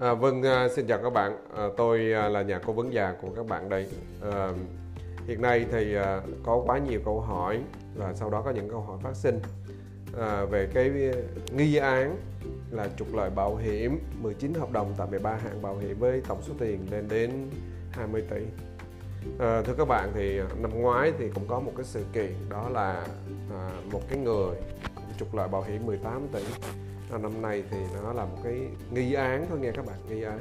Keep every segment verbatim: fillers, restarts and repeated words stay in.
À, vâng, xin chào các bạn. À, tôi là nhà cố vấn già của các bạn đây. À, hiện nay thì có quá nhiều câu hỏi và sau đó có những câu hỏi phát sinh à, về cái nghi án là trục lợi bảo hiểm mười chín hợp đồng tại mười ba hãng bảo hiểm với tổng số tiền lên đến hai mươi tỷ. À, thưa các bạn, thì năm ngoái thì cũng có một cái sự kiện, đó là à, một cái người trục lợi bảo hiểm mười tám tỷ. Năm nay thì nó là một cái nghi án thôi nghe các bạn, nghi án.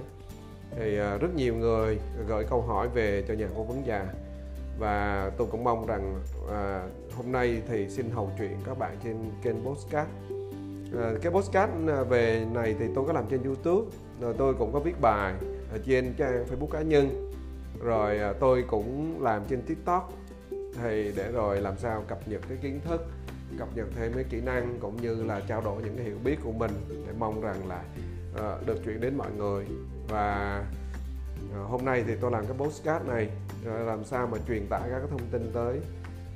Thì rất nhiều người gửi câu hỏi về cho nhà cố vấn già, và tôi cũng mong rằng à, hôm nay thì xin hầu chuyện các bạn trên kênh podcast. À, cái podcast về này thì tôi có làm trên YouTube, rồi tôi cũng có viết bài trên trang Facebook cá nhân, rồi tôi cũng làm trên TikTok, thì để rồi làm sao cập nhật cái kiến thức, cập nhật thêm cái kỹ năng, cũng như là trao đổi những cái hiểu biết của mình, để mong rằng là uh, được chuyển đến mọi người. Và uh, hôm nay thì tôi làm cái podcast này uh, làm sao mà truyền tải các cái thông tin tới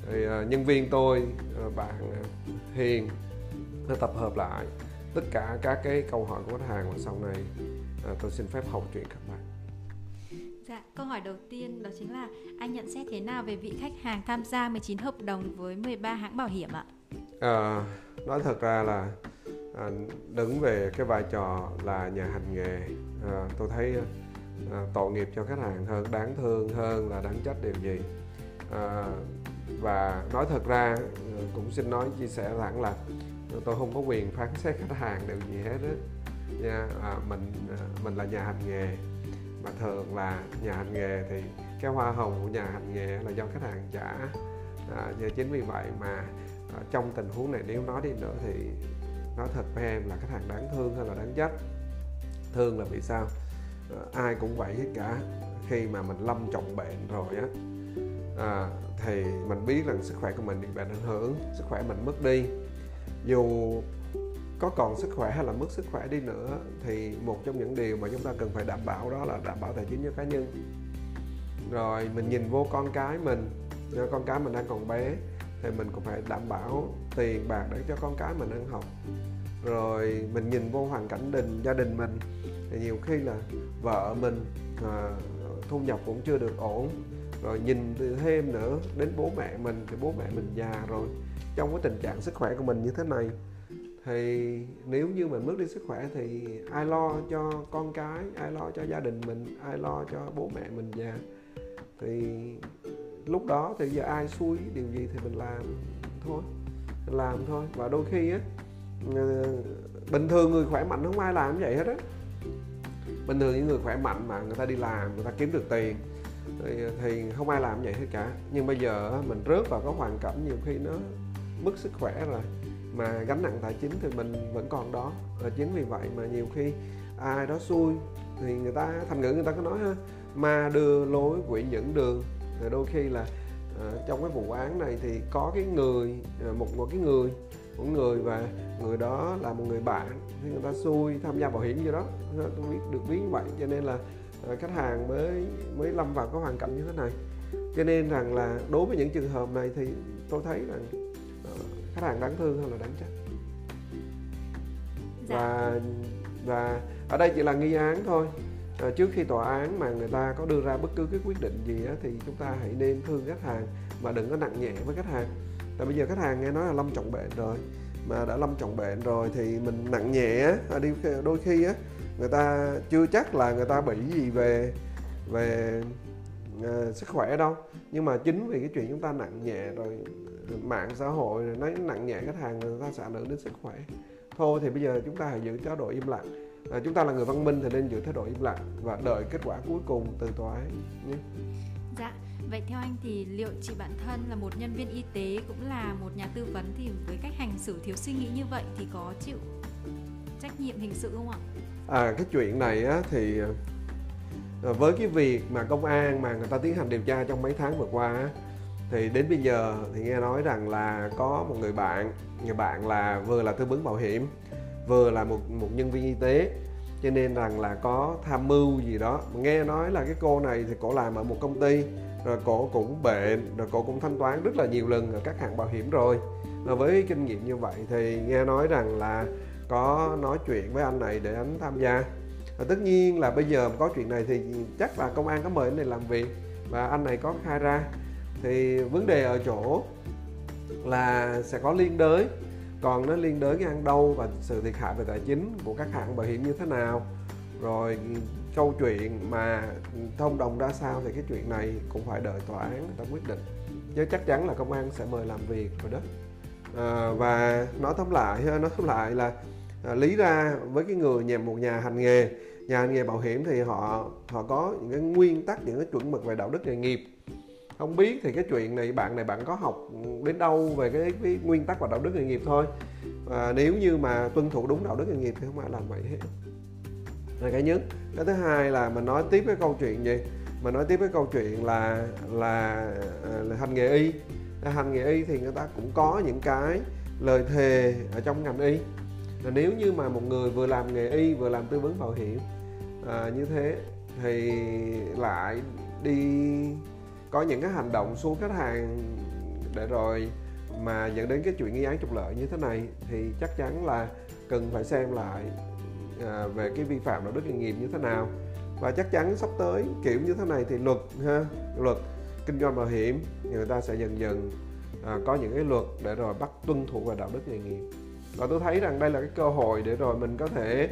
thì, uh, nhân viên tôi, uh, bạn uh, Hiền nó tập hợp lại tất cả các cái câu hỏi của khách hàng, và sau này uh, tôi xin phép hậu chuyện các bạn. Dạ, câu hỏi đầu tiên đó chính là anh nhận xét thế nào về vị khách hàng tham gia mười chín hợp đồng với mười ba hãng bảo hiểm ạ? À, nói thật ra là à, đứng về cái vai trò là nhà hành nghề, à, tôi thấy à, tội nghiệp cho khách hàng hơn, đáng thương hơn là đáng trách điều gì. À, và nói thật ra cũng xin nói chia sẻ thẳng là tôi không có quyền phán xét khách hàng điều gì hết đó. Nha, à, mình mình là nhà hành nghề, mà thường là nhà hành nghề thì cái hoa hồng của nhà hành nghề là do khách hàng trả. À, chính vì vậy mà à, trong tình huống này nếu nói đi nữa thì nói thật với em là khách hàng đáng thương hay là đáng trách. Thương là vì sao? À, ai cũng vậy hết cả. Khi mà mình lâm trọng bệnh rồi á, à, thì mình biết rằng sức khỏe của mình bị bệnh ảnh hưởng, sức khỏe mình mất đi. Dù có còn sức khỏe hay là mất sức khỏe đi nữa thì một trong những điều mà chúng ta cần phải đảm bảo đó là đảm bảo tài chính cho cá nhân. Rồi mình nhìn vô con cái mình, con cái mình đang còn bé thì mình cũng phải đảm bảo tiền bạc để cho con cái mình ăn học. Rồi mình nhìn vô hoàn cảnh đình gia đình mình thì nhiều khi là vợ mình à, thu nhập cũng chưa được ổn. Rồi nhìn thêm nữa đến bố mẹ mình, thì bố mẹ mình già rồi, trong cái tình trạng sức khỏe của mình như thế này thì nếu như mình mất đi sức khỏe thì ai lo cho con cái, ai lo cho gia đình mình, ai lo cho bố mẹ mình già. Thì lúc đó thì giờ ai xui điều gì thì mình làm thôi, làm thôi. Và đôi khi á, bình thường người khỏe mạnh không ai làm như vậy hết á. Bình thường những người khỏe mạnh mà người ta đi làm, người ta kiếm được tiền thì, thì không ai làm như vậy hết cả. Nhưng bây giờ mình rớt vào cái hoàn cảnh nhiều khi nó mất sức khỏe rồi, mà gánh nặng tài chính thì mình vẫn còn đó. Và chính vì vậy mà nhiều khi ai đó xui thì người ta, thành ngữ người ta có nói ha, ma đưa lối quỷ dẫn đường. Rồi đôi khi là uh, trong cái vụ án này thì có cái người uh, một một cái người một người và người đó là một người bạn, thì người ta xui tham gia bảo hiểm gì đó, tôi biết được ví như vậy, cho nên là uh, khách hàng mới mới lâm vào cái hoàn cảnh như thế này. Cho nên rằng là đối với những trường hợp này thì tôi thấy rằng khách hàng đáng thương hơn là đáng trách. Dạ. Và và ở đây chỉ là nghi án thôi. À, trước khi tòa án mà người ta có đưa ra bất cứ cái quyết định gì á, thì chúng ta hãy nên thương khách hàng mà đừng có nặng nhẹ với khách hàng. Tại bây giờ khách hàng nghe nói là lâm trọng bệnh rồi, mà đã lâm trọng bệnh rồi thì mình nặng nhẹ á, đi đôi khi á người ta chưa chắc là người ta bị gì về về uh, sức khỏe đâu, nhưng mà chính vì cái chuyện chúng ta nặng nhẹ rồi, mạng xã hội nói nặng nhẹ khách hàng, người ta xả nữ đến sức khỏe. Thôi thì bây giờ chúng ta hãy giữ thái độ im lặng. À, chúng ta là người văn minh thì nên giữ thái độ im lặng và đợi kết quả cuối cùng từ tòa ấy nhé. Dạ, vậy theo anh thì liệu chị bản thân là một nhân viên y tế cũng là một nhà tư vấn thì với cách hành xử thiếu suy nghĩ như vậy thì có chịu trách nhiệm hình sự không ạ? À, cái chuyện này á, thì với cái việc mà công an mà người ta tiến hành điều tra trong mấy tháng vừa qua á, thì đến bây giờ thì nghe nói rằng là có một người bạn, người bạn là vừa là tư vấn bảo hiểm, vừa là một một nhân viên y tế, cho nên rằng là có tham mưu gì đó. Nghe nói là cái cô này thì cổ làm ở một công ty, rồi cổ cũng bệnh, rồi cổ cũng thanh toán rất là nhiều lần ở các hãng bảo hiểm rồi. Và với kinh nghiệm như vậy thì nghe nói rằng là có nói chuyện với anh này để anh tham gia. Và tất nhiên là bây giờ có chuyện này thì chắc là công an có mời anh này làm việc và anh này có khai ra. Thì vấn đề ở chỗ là sẽ có liên đới, còn nó liên đới ngang đâu và sự thiệt hại về tài chính của các hãng bảo hiểm như thế nào, rồi câu chuyện mà thông đồng ra sao, thì cái chuyện này cũng phải đợi tòa án người ta quyết định, chứ chắc chắn là công an sẽ mời làm việc rồi đó. À, và nói tóm lại nói tóm lại là à, lý ra với cái người nhà một nhà hành nghề nhà hành nghề bảo hiểm thì họ họ có những cái nguyên tắc, những cái chuẩn mực về đạo đức nghề nghiệp. Không biết thì cái chuyện này bạn này bạn có học đến đâu về cái, cái nguyên tắc và đạo đức nghề nghiệp thôi. Và nếu như mà tuân thủ đúng đạo đức nghề nghiệp thì không ai làm vậy hết, là cái nhất. Cái thứ hai là mình nói tiếp cái câu chuyện gì mình nói tiếp cái câu chuyện là là, là hành nghề y. Hành nghề y thì người ta cũng có những cái lời thề ở trong ngành y. Và nếu như mà một người vừa làm nghề y vừa làm tư vấn bảo hiểm à, như thế thì lại đi có những cái hành động xuống khách hàng để rồi mà dẫn đến cái chuyện nghi án trục lợi như thế này, thì chắc chắn là cần phải xem lại à, về cái vi phạm đạo đức nghề nghiệp như thế nào. Và chắc chắn sắp tới kiểu như thế này thì luật ha, luật kinh doanh bảo hiểm người ta sẽ dần dần à, có những cái luật để rồi bắt tuân thủ về đạo đức nghề nghiệp. Và tôi thấy rằng đây là cái cơ hội để rồi mình có thể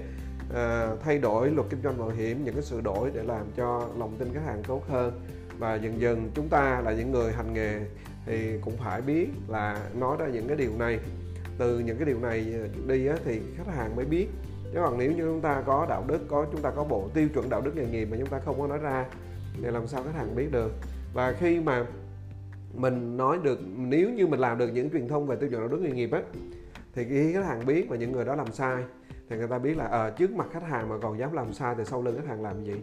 à, thay đổi luật kinh doanh bảo hiểm, những cái sửa đổi để làm cho lòng tin khách hàng tốt hơn. Và dần dần chúng ta là những người hành nghề thì cũng phải biết là nói ra những cái điều này, từ những cái điều này đi á, thì khách hàng mới biết. Chứ còn nếu như chúng ta có đạo đức, có chúng ta có bộ tiêu chuẩn đạo đức nghề nghiệp mà chúng ta không có nói ra thì làm sao khách hàng biết được. Và khi mà mình nói được, nếu như mình làm được những truyền thông về tiêu chuẩn đạo đức nghề nghiệp á, thì khi khách hàng biết và những người đó làm sai thì người ta biết là à, trước mặt khách hàng mà còn dám làm sai thì sau lưng khách hàng làm gì.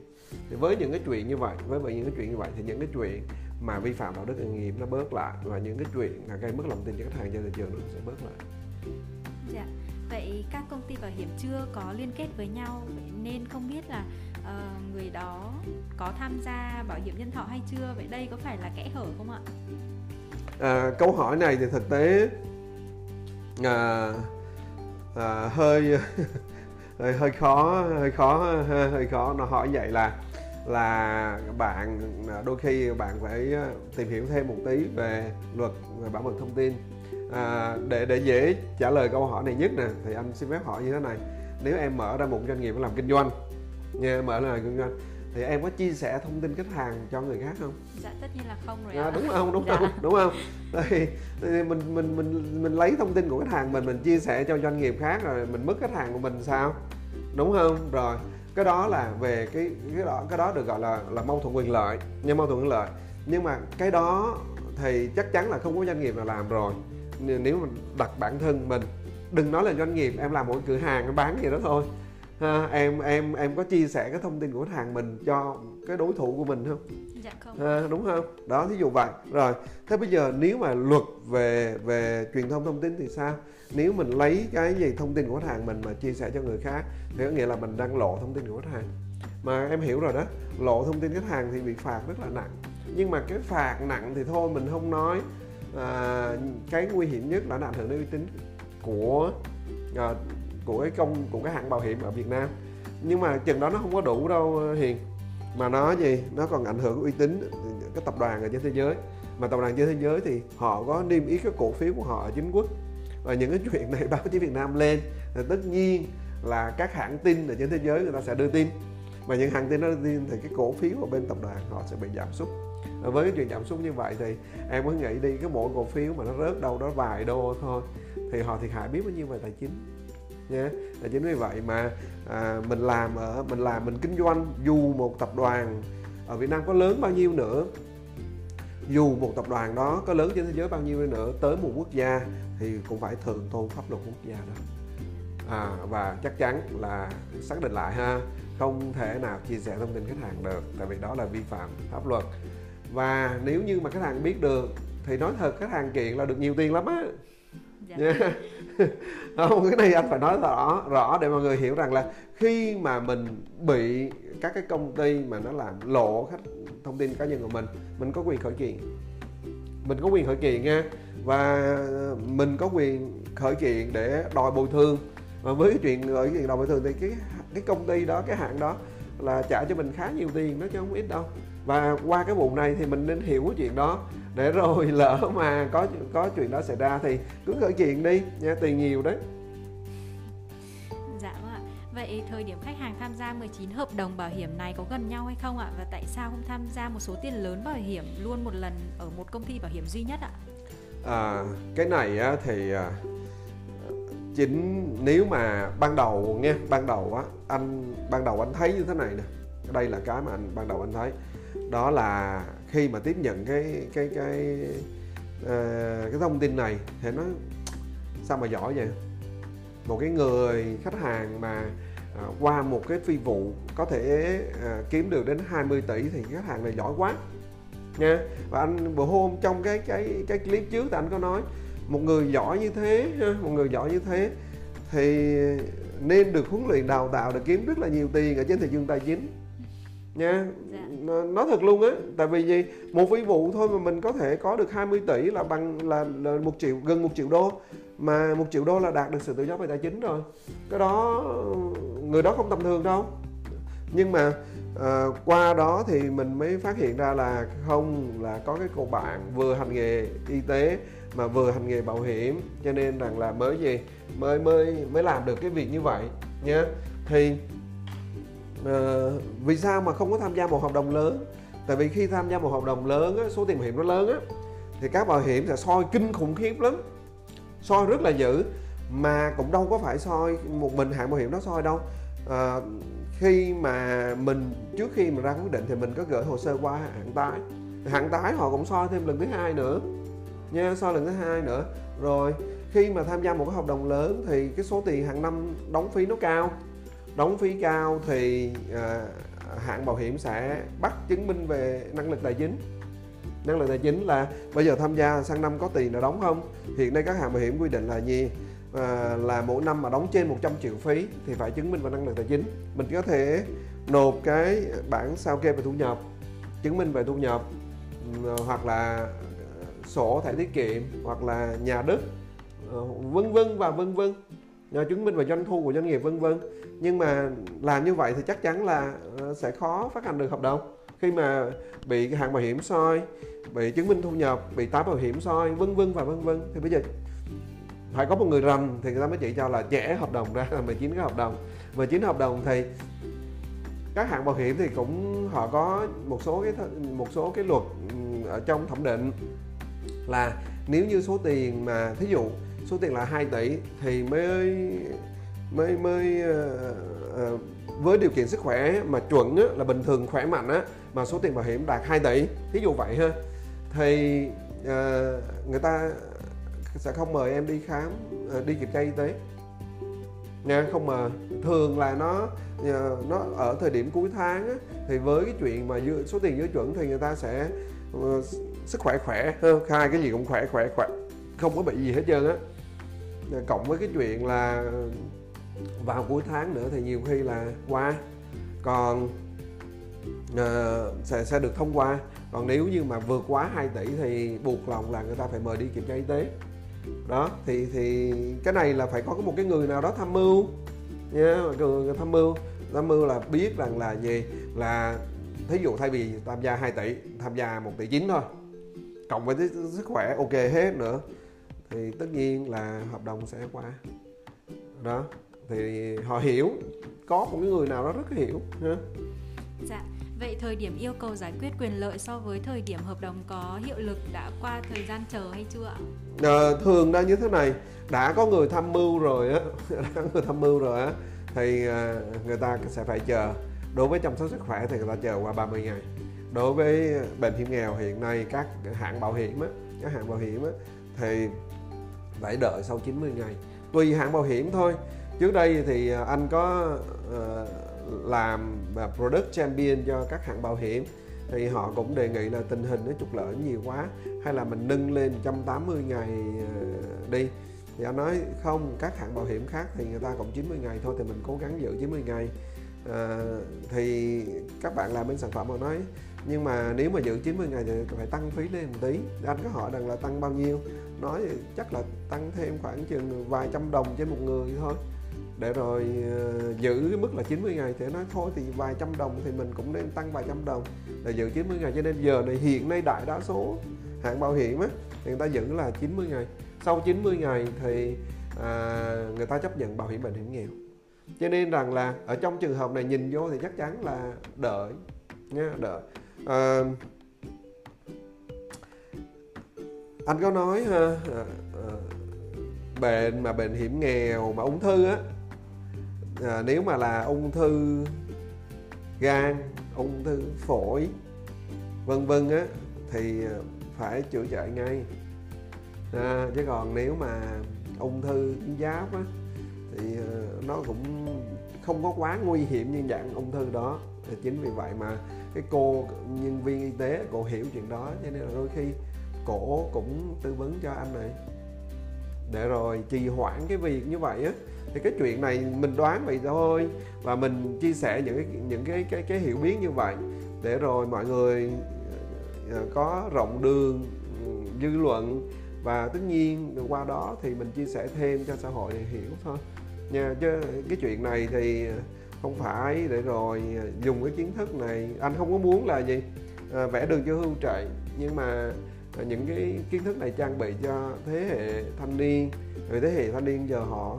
Thì với những cái chuyện như vậy với những cái chuyện như vậy thì những cái chuyện mà vi phạm đạo đức nghề nghiệp nó bớt lại, và những cái chuyện là gây mất lòng tin cho khách hàng trên thị trường nó cũng sẽ bớt lại. Dạ. Vậy các công ty bảo hiểm chưa có liên kết với nhau, vậy nên không biết là uh, người đó có tham gia bảo hiểm nhân thọ hay chưa, vậy đây có phải là kẽ hở không ạ? À, câu hỏi này thì thực tế à, à, hơi hơi khó hơi khó hơi khó nó hỏi vậy là là bạn đôi khi bạn phải tìm hiểu thêm một tí về luật về bảo mật thông tin. À, để để dễ trả lời câu hỏi này nhất nè thì anh xin phép hỏi như thế này: nếu em mở ra một doanh nghiệp làm kinh doanh nha, mở là kinh doanh thì em có chia sẻ thông tin khách hàng cho người khác không? Dạ tất nhiên là không rồi. À, đúng không đúng dạ. không đúng không thì, thì mình mình mình mình lấy thông tin của khách hàng mình mình chia sẻ cho doanh nghiệp khác rồi mình mất khách hàng của mình sao, đúng không? Rồi cái đó là về cái cái đó cái đó được gọi là là mâu thuẫn quyền lợi nha, mâu thuẫn quyền lợi. Nhưng mà cái đó thì chắc chắn là không có doanh nghiệp nào làm rồi. Nếu mà đặt bản thân mình, đừng nói là doanh nghiệp, em làm một cái cửa hàng em bán gì đó thôi ha, em em em có chia sẻ cái thông tin của khách hàng mình cho cái đối thủ của mình không? Dạ không. Ha, đúng không? Đó, thí dụ vậy. Rồi thế bây giờ nếu mà luật về về truyền thông thông tin thì sao? Nếu mình lấy cái gì thông tin của khách hàng mình mà chia sẻ cho người khác thì có nghĩa là mình đang lộ thông tin của khách hàng. Mà em hiểu rồi đó, lộ thông tin khách hàng thì bị phạt rất là nặng. Nhưng mà cái phạt nặng thì thôi mình không nói. À, cái nguy hiểm nhất là nó ảnh hưởng đến uy tín của à, của cái công của cái hãng bảo hiểm ở Việt Nam. Nhưng mà chừng đó nó không có đủ đâu Hiền, mà nó gì nó còn ảnh hưởng uy tín cái tập đoàn ở trên thế giới. Mà tập đoàn trên thế giới thì họ có niêm yết cái cổ phiếu của họ ở chính quốc, và những cái chuyện này báo chí Việt Nam lên thì tất nhiên là các hãng tin ở trên thế giới người ta sẽ đưa tin, mà những hãng tin đó đưa tin thì cái cổ phiếu ở bên tập đoàn họ sẽ bị giảm sút. Với cái chuyện giảm sút như vậy thì em mới nghĩ đi, cái mỗi cổ phiếu mà nó rớt đâu đó vài đô thôi thì họ thiệt hại biết bao nhiêu về tài chính nhé. Là chính vì vậy mà à, mình làm ở mình làm mình kinh doanh, dù một tập đoàn ở Việt Nam có lớn bao nhiêu nữa, dù một tập đoàn đó có lớn trên thế giới bao nhiêu nữa, tới một quốc gia thì cũng phải thượng tôn pháp luật quốc gia đó. À, và chắc chắn là xác định lại ha, không thể nào chia sẻ thông tin khách hàng được, tại vì đó là vi phạm pháp luật. Và nếu như mà khách hàng biết được thì nói thật, khách hàng kiện là được nhiều tiền lắm á. Dạ. Yeah. Không, cái này anh phải nói rõ rõ để mọi người hiểu rằng là khi mà mình bị các cái công ty mà nó làm lộ khách thông tin cá nhân của mình, mình có quyền khởi kiện, mình có quyền khởi kiện nha, và mình có quyền khởi kiện để đòi bồi thường. Và với cái chuyện ở cái chuyện đòi bồi thường thì cái cái công ty đó, cái hãng đó là trả cho mình khá nhiều tiền đó chứ không ít đâu. Và qua cái vụ này thì mình nên hiểu cái chuyện đó, để rồi lỡ mà có có chuyện đó xảy ra thì cứ khởi kiện đi nha, tiền nhiều đấy. Dạ vâng ạ. Vậy thời điểm khách hàng tham gia mười chín hợp đồng bảo hiểm này có gần nhau hay không ạ? Và tại sao không tham gia một số tiền lớn bảo hiểm luôn một lần ở một công ty bảo hiểm duy nhất ạ? À, cái này thì chính nếu mà ban đầu nghe ban đầu á anh ban đầu anh thấy như thế này nè, đây là cái mà anh ban đầu anh thấy, đó là khi mà tiếp nhận cái cái cái uh, cái thông tin này thì nó sao mà giỏi vậy, một cái người khách hàng mà uh, qua một cái phi vụ có thể uh, kiếm được đến hai mươi tỷ thì khách hàng này giỏi quá nha. Và anh bữa hôm trong cái cái cái clip trước thì anh có nói một người giỏi như thế ha, một người giỏi như thế thì nên được huấn luyện đào tạo để kiếm rất là nhiều tiền ở trên thị trường tài chính nha. Dạ. Nói thật luôn á, tại vì gì, một phi vụ thôi mà mình có thể có được hai mươi tỷ là bằng là, là một triệu gần một triệu đô, mà một triệu đô là đạt được sự tự do về tài chính rồi. Cái đó người đó không tầm thường đâu. Nhưng mà à, qua đó thì mình mới phát hiện ra là không, là có cái cô bạn vừa hành nghề y tế mà vừa hành nghề bảo hiểm, cho nên rằng là mới gì mới mới mới làm được cái việc như vậy nhé. Thì Uh, vì sao mà không có tham gia một hợp đồng lớn? Tại vì khi tham gia một hợp đồng lớn á, số tiền bảo hiểm nó lớn á, thì các bảo hiểm sẽ soi kinh khủng khiếp lắm, soi rất là dữ. Mà cũng đâu có phải soi một mình hãng bảo hiểm đó soi đâu. uh, Khi mà mình trước khi mà ra quyết định thì mình có gửi hồ sơ qua hãng tái, hãng tái họ cũng soi thêm lần thứ hai nữa nha, soi lần thứ hai nữa. Rồi khi mà tham gia một cái hợp đồng lớn thì cái số tiền hàng năm đóng phí nó cao, đóng phí cao thì à, hãng bảo hiểm sẽ bắt chứng minh về năng lực tài chính. Năng lực tài chính là bây giờ tham gia sang năm có tiền nào đóng không. Hiện nay các hãng bảo hiểm quy định là gì, à, là mỗi năm mà đóng trên một trăm triệu phí thì phải chứng minh về năng lực tài chính. Mình có thể nộp cái bản sao kê về thu nhập, chứng minh về thu nhập, hoặc là sổ thẻ tiết kiệm, hoặc là nhà đất, vân vân và vân vân, chứng minh về doanh thu của doanh nghiệp vân vân. Nhưng mà làm như vậy thì chắc chắn là sẽ khó phát hành được hợp đồng, khi mà bị hãng bảo hiểm soi, bị chứng minh thu nhập, bị tái bảo hiểm soi vân vân và vân vân. Thì bây giờ phải có một người rành thì người ta mới chỉ cho là vẽ hợp đồng ra là mười chín cái hợp đồng. Mười chín hợp đồng thì các hãng bảo hiểm thì cũng họ có một số cái một số cái luật ở trong thẩm định là nếu như số tiền mà thí dụ số tiền là hai tỷ thì mới mới mới uh, uh, với điều kiện sức khỏe mà chuẩn á, là bình thường khỏe mạnh á, mà số tiền bảo hiểm đạt hai tỷ thí dụ vậy ha, thì uh, người ta sẽ không mời em đi khám, uh, đi kiểm tra y tế nha, không mời. Thường là nó uh, nó ở thời điểm cuối tháng á, thì với cái chuyện mà dư, số tiền dưới chuẩn thì người ta sẽ uh, sức khỏe khỏe ha, khai cái gì cũng khỏe khỏe khỏe, không có bị gì hết trơn á. Cộng với cái chuyện là vào cuối tháng nữa thì nhiều khi là qua còn uh, sẽ, sẽ được thông qua. Còn nếu như mà vượt quá hai tỷ thì buộc lòng là người ta phải mời đi kiểm tra y tế đó. Thì thì cái này là phải có một cái người nào đó tham mưu nha, yeah, người tham mưu tham mưu là biết rằng là gì, là thí dụ thay vì tham gia hai tỷ tham gia một tỷ chín thôi, cộng với sức khỏe ok hết nữa thì tất nhiên là hợp đồng sẽ qua đó. Thì họ hiểu, có một cái người nào đó rất hiểu ha. Dạ. Vậy thời điểm yêu cầu giải quyết quyền lợi so với thời điểm hợp đồng có hiệu lực đã qua thời gian chờ hay chưa ạ? À, thường ra như thế này, đã có người tham mưu rồi á, đã có người tham mưu rồi á thì người ta sẽ phải chờ. Đối với chăm sóc sức khỏe thì người ta chờ qua ba mươi ngày. Đối với bệnh hiểm nghèo hiện nay các hãng bảo hiểm á, các hãng bảo hiểm á thì phải đợi sau chín mươi ngày, tùy hãng bảo hiểm thôi. Trước đây thì anh có làm product champion cho các hãng bảo hiểm thì họ cũng đề nghị là tình hình nó trục lợi nhiều quá, hay là mình nâng lên một trăm tám mươi ngày đi. Thì anh nói không, các hãng bảo hiểm khác thì người ta cũng chín mươi ngày thôi, thì mình cố gắng giữ chín mươi ngày. À, thì các bạn làm bên sản phẩm họ nói nhưng mà nếu mà giữ chín mươi ngày thì phải tăng phí lên một tí. Anh có hỏi rằng là tăng bao nhiêu, nói chắc là tăng thêm khoảng chừng vài trăm đồng trên một người thôi. để rồi giữ cái mức là chín mươi ngày thì nói thôi thì vài trăm đồng thì mình cũng nên tăng vài trăm đồng để giữ chín mươi ngày. Cho nên giờ này hiện nay đại đa số hãng bảo hiểm ấy, thì người ta giữ là chín mươi ngày. Sau chín mươi ngày thì à, người ta chấp nhận bảo hiểm bệnh hiểm nghèo. Cho nên rằng là ở trong trường hợp này nhìn vô thì chắc chắn là đợi nha, đợi. À, anh có nói ha, à, à, bệnh mà bệnh hiểm nghèo mà ung thư á, à, nếu mà là ung thư gan, ung thư phổi vân vân á thì phải chữa chạy ngay. À, chứ còn nếu mà ung thư giáp á thì nó cũng không có quá nguy hiểm như dạng ung thư đó. Thì chính vì vậy mà cái cô nhân viên y tế cô hiểu chuyện đó, cho nên là đôi khi cổ cũng tư vấn cho anh này để rồi trì hoãn cái việc như vậy á. Thì cái chuyện này mình đoán vậy thôi, và mình chia sẻ những cái những cái cái cái hiểu biết như vậy để rồi mọi người có rộng đường dư luận, và tất nhiên qua đó thì mình chia sẻ thêm cho xã hội hiểu thôi nha. Chứ cái chuyện này thì không phải để rồi dùng cái kiến thức này, anh không có muốn là gì à, vẽ đường cho hươu chạy, nhưng mà những cái kiến thức này trang bị cho thế hệ thanh niên. Vì thế hệ thanh niên giờ họ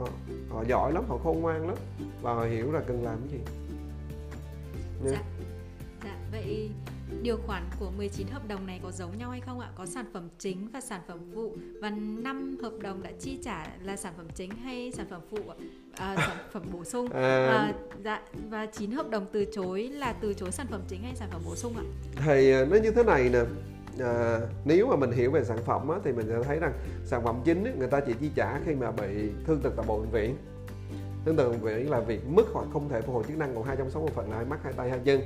họ giỏi lắm, họ khôn ngoan lắm, và họ hiểu là cần làm cái gì. Dạ. Dạ, vậy điều khoản của mười chín hợp đồng này có giống nhau hay không ạ? Có sản phẩm chính và sản phẩm phụ, và năm hợp đồng đã chi trả là sản phẩm chính hay sản phẩm phụ ạ? À, sản phẩm bổ sung. À, dạ, và chín hợp đồng từ chối là từ chối sản phẩm chính hay sản phẩm bổ sung ạ? Thì nó như thế này nè. À, nếu mà mình hiểu về sản phẩm á, thì mình sẽ thấy rằng sản phẩm chính ấy, người ta chỉ chi trả khi mà bị thương tật tại bệnh viện. Thương tật bệnh viện là việc mất hoặc không thể phục hồi chức năng, còn hai trong số một phần là hai mắt, hai tay, hai chân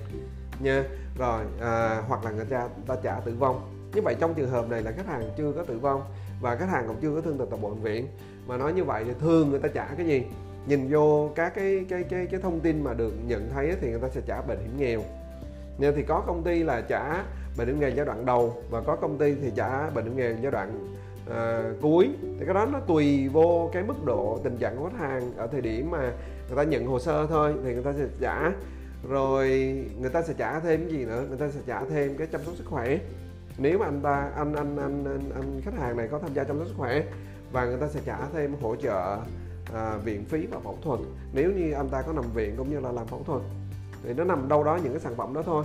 nha. Rồi à, hoặc là người ta, ta trả tử vong. Như vậy trong trường hợp này là khách hàng chưa có tử vong và khách hàng còn chưa có thương tật tại bệnh viện. Mà nói như vậy thì thường người ta trả cái gì? Nhìn vô các cái cái cái cái thông tin mà được nhận thấy ấy, thì người ta sẽ trả bệnh hiểm nghèo. Nên thì có công ty là trả bệnh hiểm nghèo giai đoạn đầu, và có công ty thì trả bệnh hiểm nghèo giai đoạn à, cuối. Thì cái đó nó tùy vô cái mức độ tình trạng của khách hàng ở thời điểm mà người ta nhận hồ sơ thôi, thì người ta sẽ trả. Rồi người ta sẽ trả thêm cái gì nữa? Người ta sẽ trả thêm cái chăm sóc sức khỏe. Nếu mà anh ta anh anh anh anh, anh khách hàng này có tham gia chăm sóc sức khỏe, và người ta sẽ trả thêm hỗ trợ à, viện phí và phẫu thuật nếu như anh ta có nằm viện cũng như là làm phẫu thuật. Thì nó nằm đâu đó những cái sản phẩm đó thôi.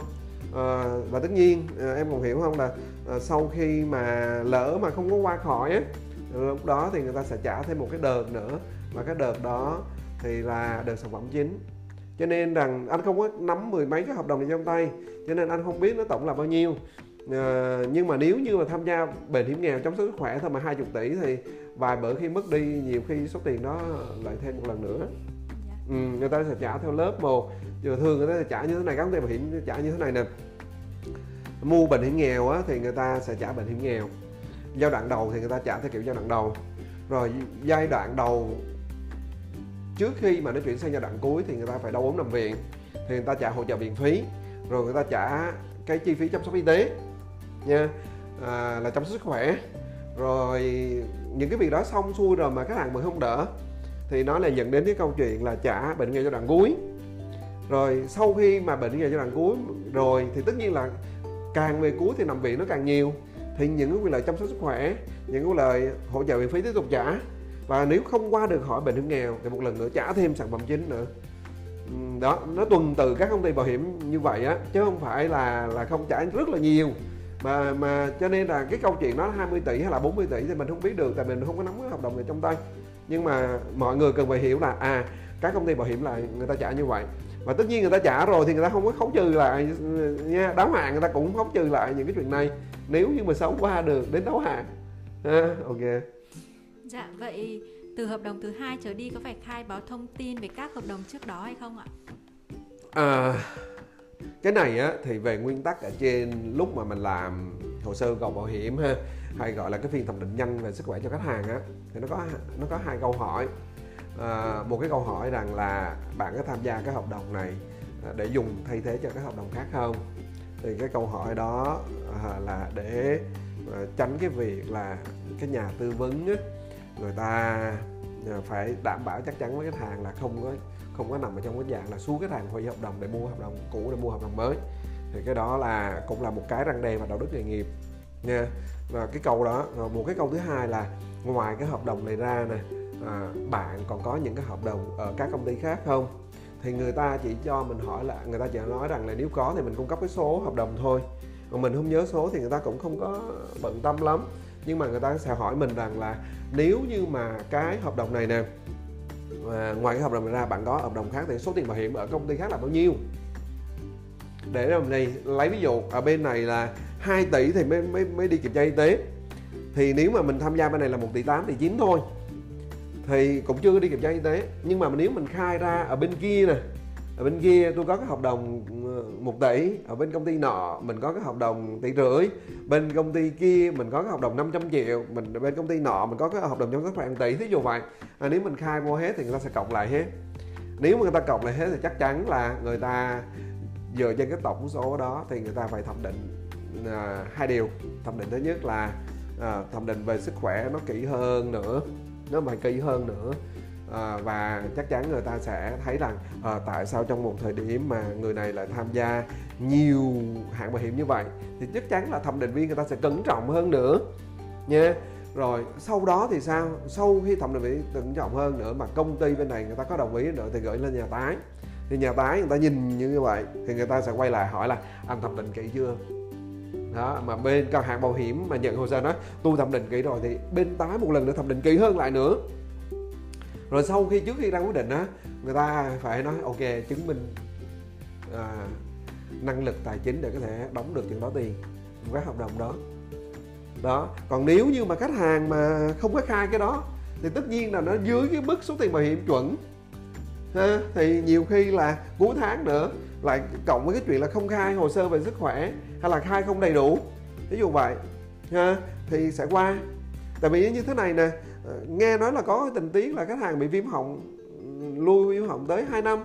À, và tất nhiên à, em còn hiểu không là à, sau khi mà lỡ mà không có qua khỏi ấy, lúc đó thì người ta sẽ trả thêm một cái đợt nữa, và cái đợt đó thì là đợt sản phẩm chính. Cho nên rằng anh không có nắm mười mấy cái hợp đồng này trong tay, cho nên anh không biết nó tổng là bao nhiêu. À, nhưng mà nếu như mà tham gia bệnh hiểm nghèo chăm sóc sức khỏe thôi mà hai mươi tỷ thì vài bữa khi mất đi, nhiều khi số tiền đó lại thêm một lần nữa. Ừ, người ta sẽ trả theo lớp một. Giờ thường người ta sẽ trả như thế này, các công ty bảo hiểm trả như thế này nè. Mua bệnh hiểm nghèo á, thì người ta sẽ trả bệnh hiểm nghèo giai đoạn đầu, thì người ta trả theo kiểu giai đoạn đầu. Rồi giai đoạn đầu trước khi mà nó chuyển sang giai đoạn cuối thì người ta phải đau ốm nằm viện, thì người ta trả hỗ trợ viện phí. Rồi người ta trả cái chi phí chăm sóc y tế nha, à, là chăm sóc sức khỏe. Rồi những cái việc đó xong xuôi rồi mà khách hàng vẫn không đỡ thì nó là dẫn đến cái câu chuyện là trả bệnh nghèo giai đoạn cuối. Rồi sau khi mà bệnh nghèo giai đoạn cuối rồi thì tất nhiên là càng về cuối thì nằm viện nó càng nhiều, thì những cái quyền lợi chăm sóc sức khỏe, những cái lợi hỗ trợ viện phí tiếp tục trả. Và nếu không qua được khỏi bệnh hiểm nghèo thì một lần nữa trả thêm sản phẩm chính nữa. Đó, nó tuần từ các công ty bảo hiểm như vậy á, chứ không phải là là không trả rất là nhiều. Mà mà cho nên là cái câu chuyện đó hai mươi tỷ hay là bốn mươi tỷ thì mình không biết được, tại mình không có nắm cái hợp đồng này trong tay. Nhưng mà mọi người cần phải hiểu là à, các công ty bảo hiểm là người ta trả như vậy. Và tất nhiên người ta trả rồi thì người ta không có khấu trừ lại nha, đáo hạn người ta cũng không khấu trừ lại những cái chuyện này, nếu như mà sống qua được đến đáo hạn. À, ok. Dạ, vậy từ hợp đồng thứ hai trở đi có phải khai báo thông tin về các hợp đồng trước đó hay không ạ? À, cái này á thì về nguyên tắc ở trên lúc mà mình làm hồ sơ gộp bảo hiểm ha, hay gọi là cái phiên thẩm định nhanh về sức khỏe cho khách hàng á, thì nó có nó có hai câu hỏi. À, một cái câu hỏi rằng là bạn có tham gia cái hợp đồng này để dùng thay thế cho các hợp đồng khác không, thì cái câu hỏi đó à, là để à, tránh cái việc là cái nhà tư vấn á, người ta phải đảm bảo chắc chắn với khách hàng là không có không có nằm ở trong cái dạng là xuống khách hàng hủy hợp đồng để mua hợp đồng cũ để mua hợp đồng mới, thì cái đó là cũng là một cái răn đe và đạo đức nghề nghiệp nha. Và cái câu đó, rồi một cái câu thứ hai là ngoài cái hợp đồng này ra nè, à, bạn còn có những cái hợp đồng ở các công ty khác không? Thì người ta chỉ cho mình hỏi là người ta chỉ nói rằng là nếu có thì mình cung cấp cái số hợp đồng thôi, mà mình không nhớ số thì người ta cũng không có bận tâm lắm. Nhưng mà người ta sẽ hỏi mình rằng là nếu như mà cái hợp đồng này nè, à, ngoài cái hợp đồng này ra bạn có hợp đồng khác thì số tiền bảo hiểm ở công ty khác là bao nhiêu? Để làm này, lấy ví dụ ở bên này là hai tỷ thì mới, mới, mới đi kiểm tra y tế, thì nếu mà mình tham gia bên này là một tỷ tám, tỷ chín thôi thì cũng chưa đi kiểm tra y tế. Nhưng mà nếu mình khai ra ở bên kia nè, ở bên kia tôi có cái hợp đồng một tỷ, ở bên công ty nọ mình có cái hợp đồng tỷ rưỡi, bên công ty kia mình có cái hợp đồng năm trăm triệu, mình bên công ty nọ mình có cái hợp đồng trong các khoảng tỷ, thí dụ vậy. À, nếu mình khai mua hết thì người ta sẽ cộng lại hết. Nếu mà người ta cộng lại hết thì chắc chắn là người ta dựa trên cái tổng số đó thì người ta phải thẩm định à, hai điều. Thẩm định thứ nhất là à, thẩm định về sức khỏe nó kỹ hơn nữa, nó phải kỹ hơn nữa. À, và chắc chắn người ta sẽ thấy rằng à, tại sao trong một thời điểm mà người này lại tham gia nhiều hãng bảo hiểm như vậy, thì chắc chắn là thẩm định viên người ta sẽ cẩn trọng hơn nữa nha. Rồi sau đó thì sao? Sau khi thẩm định viên cẩn trọng hơn nữa mà công ty bên này người ta có đồng ý nữa thì gửi lên nhà tái. Thì nhà tái người ta nhìn như vậy thì người ta sẽ quay lại hỏi là anh thẩm định kỹ chưa? Đó, mà bên các hãng bảo hiểm mà nhận hồ sơ nói tôi thẩm định kỹ rồi thì bên tái một lần nữa thẩm định kỹ hơn lại nữa. Rồi sau khi trước khi ra quyết định á, người ta phải nói ok, chứng minh à, năng lực tài chính để có thể đóng được chừng đó tiền một cái hợp đồng đó. Đó, còn nếu như mà khách hàng mà không có khai cái đó thì tất nhiên là nó dưới cái mức số tiền bảo hiểm chuẩn. Ha, thì nhiều khi là cuối tháng nữa lại cộng với cái chuyện là không khai hồ sơ về sức khỏe hay là khai không đầy đủ, ví dụ vậy ha, thì sẽ qua. Tại vì như thế này nè, nghe nói là có tình tiết là khách hàng bị viêm họng, lui viêm họng tới hai năm,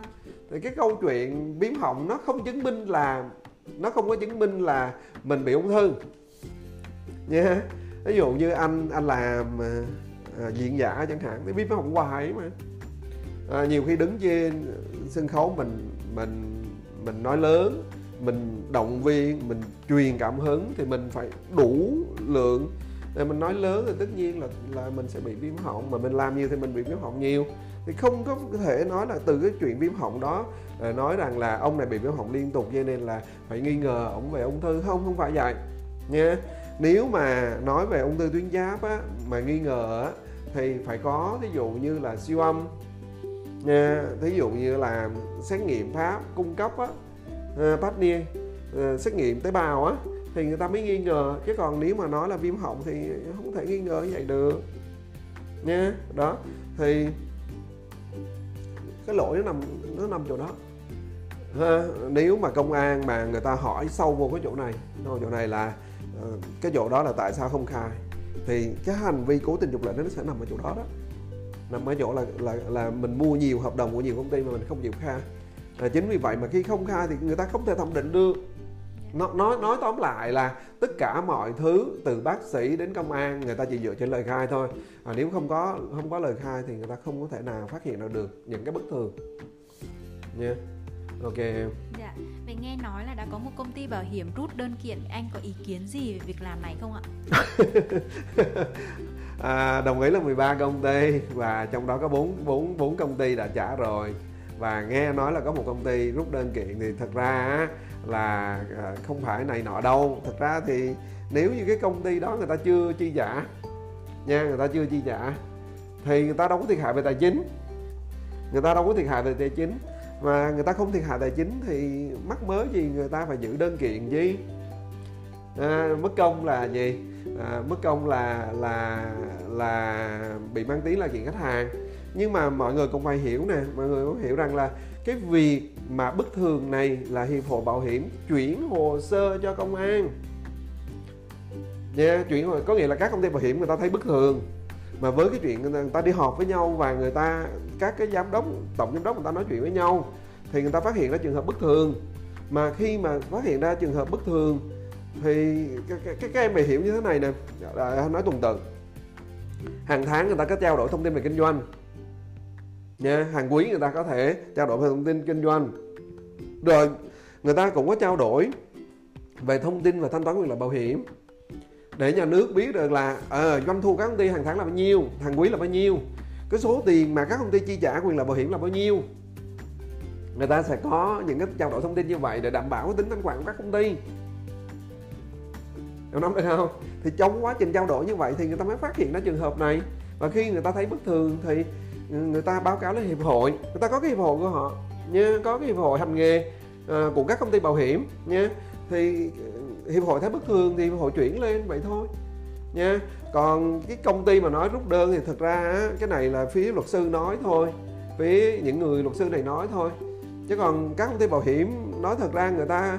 thì cái câu chuyện viêm họng nó không chứng minh là nó không có chứng minh là mình bị ung thư nha. Yeah. Ví dụ như anh anh làm à, diễn giả chẳng hạn thì viêm họng hoài mà. À, nhiều khi đứng trên sân khấu mình mình mình nói lớn, mình động viên, mình truyền cảm hứng thì mình phải đủ lượng. Để mình nói lớn thì tất nhiên là là mình sẽ bị viêm họng, mà mình làm nhiều thì mình bị viêm họng nhiều, thì không có thể nói là từ cái chuyện viêm họng đó nói rằng là ông này bị viêm họng liên tục cho nên là phải nghi ngờ ông về ung thư, không không phải vậy nha. Nếu mà nói về ung thư tuyến giáp á, mà nghi ngờ á, thì phải có ví dụ như là siêu âm nha, thí dụ như là xét nghiệm Pháp cung cấp á, Pap smear, xét nghiệm tế bào á, thì người ta mới nghi ngờ, chứ còn nếu mà nói là viêm họng thì không thể nghi ngờ như vậy được nha. Đó thì cái lỗi nó nằm nó nằm chỗ đó ha. Nếu mà công an mà người ta hỏi sâu vô cái chỗ này, nó chỗ này là cái chỗ đó là tại sao không khai, thì cái hành vi cố tình trục lợi nó sẽ nằm ở chỗ đó đó, nằm ở chỗ là là là mình mua nhiều hợp đồng của nhiều công ty mà mình không chịu khai. À, chính vì vậy mà khi không khai thì người ta không thể thẩm định được. Nói, nói tóm lại là tất cả mọi thứ từ bác sĩ đến công an người ta chỉ dựa trên lời khai thôi. À, nếu không có không có lời khai thì người ta không có thể nào phát hiện được những cái bất thường nha. Yeah. Ok em. Dạ, mình nghe nói là đã có một công ty bảo hiểm rút đơn kiện, anh có ý kiến gì về việc làm này không ạ? À, đồng ý là mười ba công ty và trong đó có bốn công ty đã trả rồi. Và nghe nói là có một công ty rút đơn kiện thì thật ra là không phải này nọ đâu. Thật ra thì nếu như cái công ty đó người ta chưa chi trả nha, người ta chưa chi trả thì người ta đâu có thiệt hại về tài chính, người ta đâu có thiệt hại về tài chính. Mà người ta không thiệt hại tài chính thì mắc mớ gì người ta phải giữ đơn kiện gì. À, mất công là gì? À, mất công là là là bị mang tiếng là chuyện khách hàng. Nhưng mà mọi người cũng phải hiểu nè, mọi người cũng hiểu rằng là cái việc mà bất thường này là hiệp hội bảo hiểm chuyển hồ sơ cho công an nha. Yeah, chuyển hồ, có nghĩa là các công ty bảo hiểm người ta thấy bất thường, mà với cái chuyện người ta đi họp với nhau và người ta các cái giám đốc, tổng giám đốc người ta nói chuyện với nhau thì người ta phát hiện ra trường hợp bất thường. Mà khi mà phát hiện ra trường hợp bất thường thì các, các, các em bảo hiểm như thế này nè, nói tuần tự, hàng tháng người ta có trao đổi thông tin về kinh doanh. nha. Hàng quý người ta có thể trao đổi về thông tin kinh doanh, rồi người ta cũng có trao đổi về thông tin và thanh toán quyền lợi bảo hiểm để nhà nước biết được là à, doanh thu các công ty hàng tháng là bao nhiêu, hàng quý là bao nhiêu, cái số tiền mà các công ty chi trả quyền lợi bảo hiểm là bao nhiêu. Người ta sẽ có những cái trao đổi thông tin như vậy để đảm bảo tính thanh khoản của các công ty. Hiểu không? Được không? Thì trong quá trình trao đổi như vậy thì người ta mới phát hiện ra trường hợp này, và khi người ta thấy bất thường thì người ta báo cáo lên hiệp hội. Người ta có cái hiệp hội của họ như có cái hiệp hội hành nghề của các công ty bảo hiểm nha. Thì hiệp hội thấy bất thường thì hiệp hội chuyển lên vậy thôi nha. Còn cái công ty mà nói rút đơn thì thực ra cái này là phía luật sư nói thôi, phía những người luật sư này nói thôi, chứ còn các công ty bảo hiểm nói thật ra người ta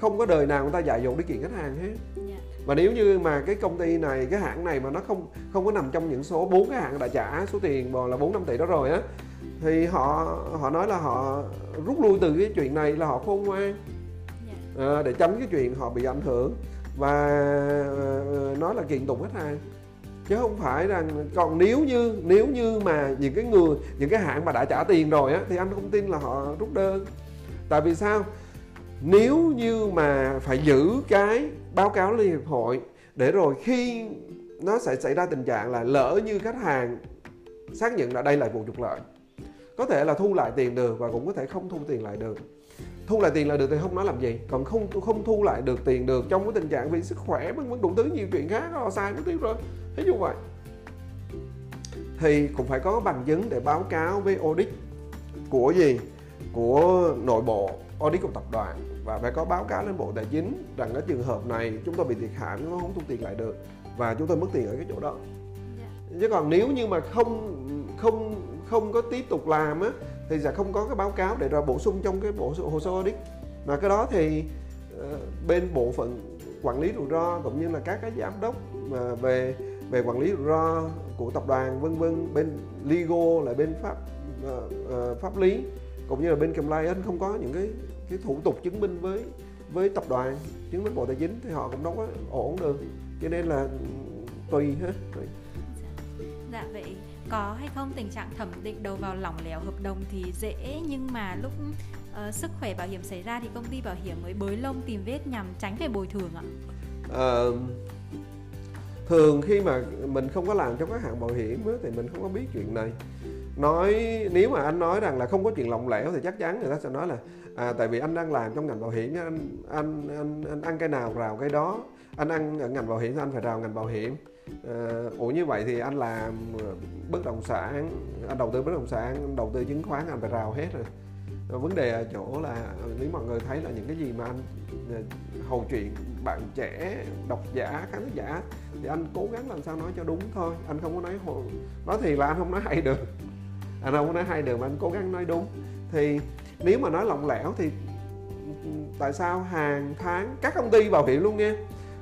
không có đời nào người ta dạy dỗ đi kiện khách hàng hết. Và nếu như mà cái công ty này, cái hãng này mà nó không không có nằm trong những số bốn cái hãng đã trả số tiền là bốn năm tỷ đó rồi á, thì họ họ nói là họ rút lui từ cái chuyện này là họ khôn ngoan. À, để tránh cái chuyện họ bị ảnh hưởng và nói là kiện tụng khách hàng, chứ không phải rằng. Còn nếu như nếu như mà những cái người những cái hãng mà đã trả tiền rồi á thì anh không tin là họ rút đơn. Tại vì sao? Nếu như mà phải giữ cái báo cáo lên hiệp hội để rồi khi nó sẽ xảy ra tình trạng là lỡ như khách hàng xác nhận là đây là vụ trục lợi, có thể là thu lại tiền được và cũng có thể không thu tiền lại được. Thu lại tiền là được thì không nói làm gì, còn không không thu lại được tiền được trong cái tình trạng vì sức khỏe vẫn vẫn đủ thứ nhiều chuyện khác họ sai mất tiêu rồi, thế như vậy thì cũng phải có bằng chứng để báo cáo với audit của gì của nội bộ, audit của tập đoàn, và phải có báo cáo lên Bộ Tài chính rằng cái trường hợp này chúng tôi bị thiệt hại, nó không thu tiền lại được và chúng tôi mất tiền ở cái chỗ đó. Chứ còn nếu như mà không không không có tiếp tục làm á thì sẽ không có cái báo cáo để rồi bổ sung trong cái bộ hồ sơ audit, mà cái đó thì bên bộ phận quản lý rủi ro cũng như là các cái giám đốc mà về về quản lý rủi ro của tập đoàn vân vân, bên legal là bên pháp pháp lý cũng như là bên compliance không có những cái cái thủ tục chứng minh với với tập đoàn, chứng minh Bộ Tài chính thì họ cũng đâu có ổn được, cho nên là tùy hết. Dạ, vậy có hay không tình trạng thẩm định đầu vào lỏng lẻo hợp đồng thì dễ, nhưng mà lúc uh, sức khỏe bảo hiểm xảy ra thì công ty bảo hiểm mới bới lông tìm vết nhằm tránh phải bồi thường ạ? Uh, thường khi mà mình không có làm trong các hãng bảo hiểm ấy, thì mình không có biết chuyện này. Nói nếu mà anh nói rằng là không có chuyện lỏng lẻo thì chắc chắn người ta sẽ nói là à, tại vì anh đang làm trong ngành bảo hiểm, anh anh anh, anh ăn cái nào rào cái đó, anh ăn ở ngành bảo hiểm thì anh phải rào ngành bảo hiểm. Ủa như vậy thì anh làm bất động sản, anh đầu tư bất động sản, anh đầu tư chứng khoán, anh phải rào hết rồi. Vấn đề ở chỗ là nếu mọi người thấy là những cái gì mà anh hầu chuyện bạn trẻ, độc giả, khán giả thì anh cố gắng làm sao nói cho đúng thôi. Anh không có nói hồ... nói thì là anh không nói hay được, anh không có nói hay được mà anh cố gắng nói đúng. Thì nếu mà nói lỏng lẻo thì tại sao hàng tháng các công ty bảo hiểm luôn nghe,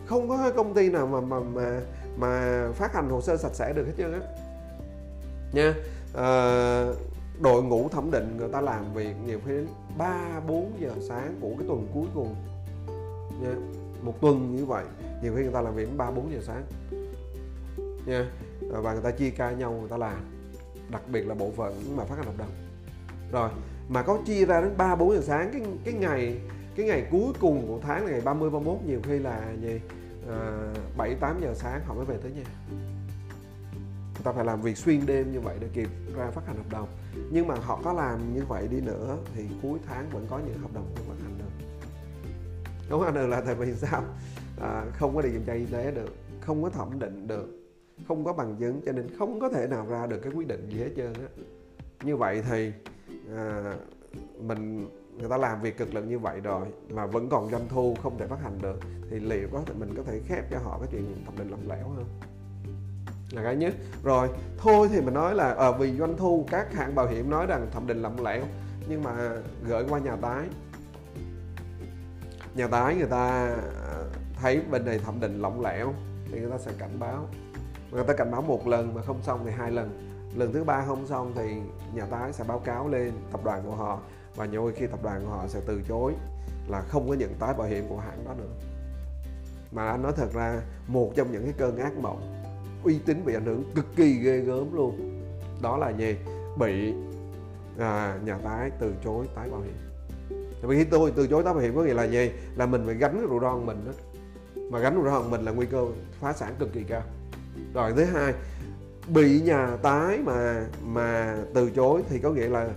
không có công ty nào mà mà mà mà phát hành hồ sơ sạch sẽ được hết trơn á nha. À, đội ngũ thẩm định người ta làm việc nhiều khi đến ba bốn giờ sáng của cái tuần cuối cùng nha. Một tuần như vậy nhiều khi người ta làm việc đến ba bốn giờ sáng nha, và người ta chia ca nhau người ta làm, đặc biệt là bộ phận mà phát hành hợp đồng rồi mà có chia ra đến ba bốn giờ sáng. Cái cái ngày cái ngày cuối cùng của tháng là ngày ba mươi ba mươi mốt nhiều khi là gì bảy tám giờ sáng họ mới về tới nhà. Người ta phải làm việc xuyên đêm như vậy để kịp ra phát hành hợp đồng. Nhưng mà họ có làm như vậy đi nữa thì cuối tháng vẫn có những hợp đồng không phát hành được. Đúng không anh? Là tại vì sao? À, không có đi kiểm tra y tế được, không có thẩm định được, không có bằng chứng, cho nên không có thể nào ra được cái quyết định gì hết trơn á. Như vậy thì à, mình người ta làm việc cực lực như vậy rồi mà vẫn còn doanh thu không thể phát hành được thì liệu có thể mình có thể khép cho họ cái chuyện thẩm định lỏng lẻo không? Là cái nhất. Rồi thôi thì mình nói là à, vì doanh thu các hãng bảo hiểm nói rằng thẩm định lỏng lẻo, nhưng mà gửi qua nhà tái, nhà tái người ta thấy bên này thẩm định lỏng lẻo thì người ta sẽ cảnh báo. Người ta cảnh báo một lần mà không xong thì hai lần, lần thứ ba không xong thì nhà tái sẽ báo cáo lên tập đoàn của họ, và nhiều khi tập đoàn của họ sẽ từ chối là không có nhận tái bảo hiểm của hãng đó nữa. Mà anh nói thật ra một trong những cái cơn ác mộng, uy tín bị ảnh hưởng cực kỳ ghê gớm luôn, đó là gì? bị à, nhà tái từ chối tái bảo hiểm. Vì khi tôi từ chối tái bảo hiểm có nghĩa là gì? Là mình phải gánh rủi ro mình đó. Mà gánh rủi ro mình là nguy cơ phá sản cực kỳ cao. Rồi thứ hai, bị nhà tái mà mà từ chối thì có nghĩa là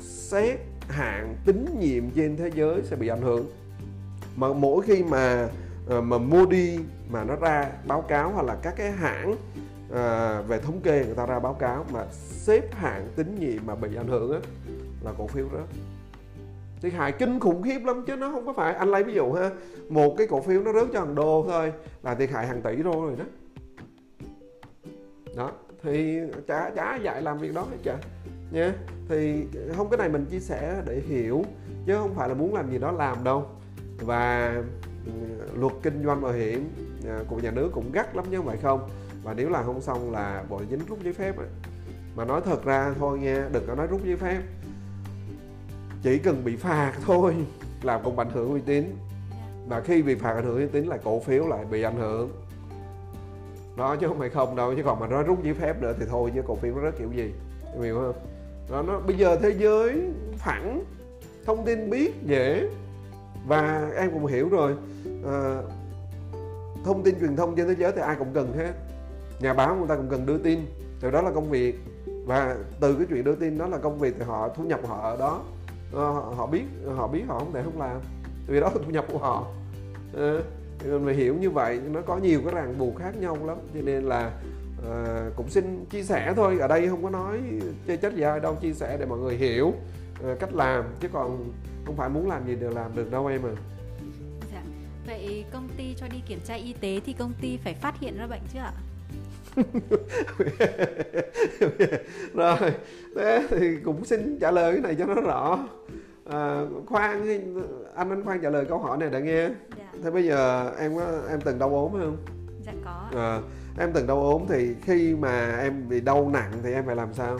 xét hạng tín nhiệm trên thế giới sẽ bị ảnh hưởng. Mà mỗi khi mà mà Moody mà nó ra báo cáo, hoặc là các cái hãng à, về thống kê người ta ra báo cáo mà xếp hạng tín nhiệm mà bị ảnh hưởng á, là cổ phiếu rớt. Thiệt hại kinh khủng khiếp lắm chứ nó không có phải, anh lấy ví dụ ha, một cái cổ phiếu nó rớt cho hàng đô thôi là thiệt hại hàng tỷ đô rồi đó. Đó thì chả chả dạy làm việc đó hết chả nha. Thì không, cái này mình chia sẻ để hiểu chứ không phải là muốn làm gì đó làm đâu. Và luật kinh doanh bảo hiểm của nhà nước cũng gắt lắm chứ không phải không. Và nếu là không xong là bộ dính rút giấy phép. Mà nói thật ra thôi nha, đừng có nói rút giấy phép, chỉ cần bị phạt thôi là cũng ảnh hưởng uy tín. Và khi bị phạt ảnh hưởng uy tín là cổ phiếu lại bị ảnh hưởng đó, chứ không phải không đâu. Chứ còn mà nói rút giấy phép nữa thì thôi, chứ cổ phiếu nó rất kiểu gì, em hiểu không? Đó, nó bây giờ thế giới phẳng, thông tin biết dễ. Và em cũng hiểu rồi, à, thông tin truyền thông trên thế giới thì ai cũng cần hết. Nhà báo người ta cũng cần đưa tin, từ đó là công việc. Và từ cái chuyện đưa tin đó là công việc thì họ, thu nhập họ ở đó, à, họ biết, họ biết họ không thể không làm, vì đó là thu nhập của họ. À, mình hiểu như vậy, nó có nhiều cái ràng buộc khác nhau lắm. Cho nên là à, cũng xin chia sẻ thôi, ở đây không có nói chê trách gì ai đâu, chia sẻ để mọi người hiểu à, cách làm, chứ còn không phải muốn làm gì đều làm được đâu em ạ. À. Dạ. Vậy công ty cho đi kiểm tra y tế thì công ty phải phát hiện ra bệnh chứ ạ? Rồi, thế thì cũng xin trả lời cái này cho nó rõ. À, khoan, anh anh khoan trả lời câu hỏi này đã nghe. Dạ. Thế bây giờ em có, em từng đau ốm không? Dạ có. À, em từng đau ốm thì khi mà em bị đau nặng thì em phải làm sao?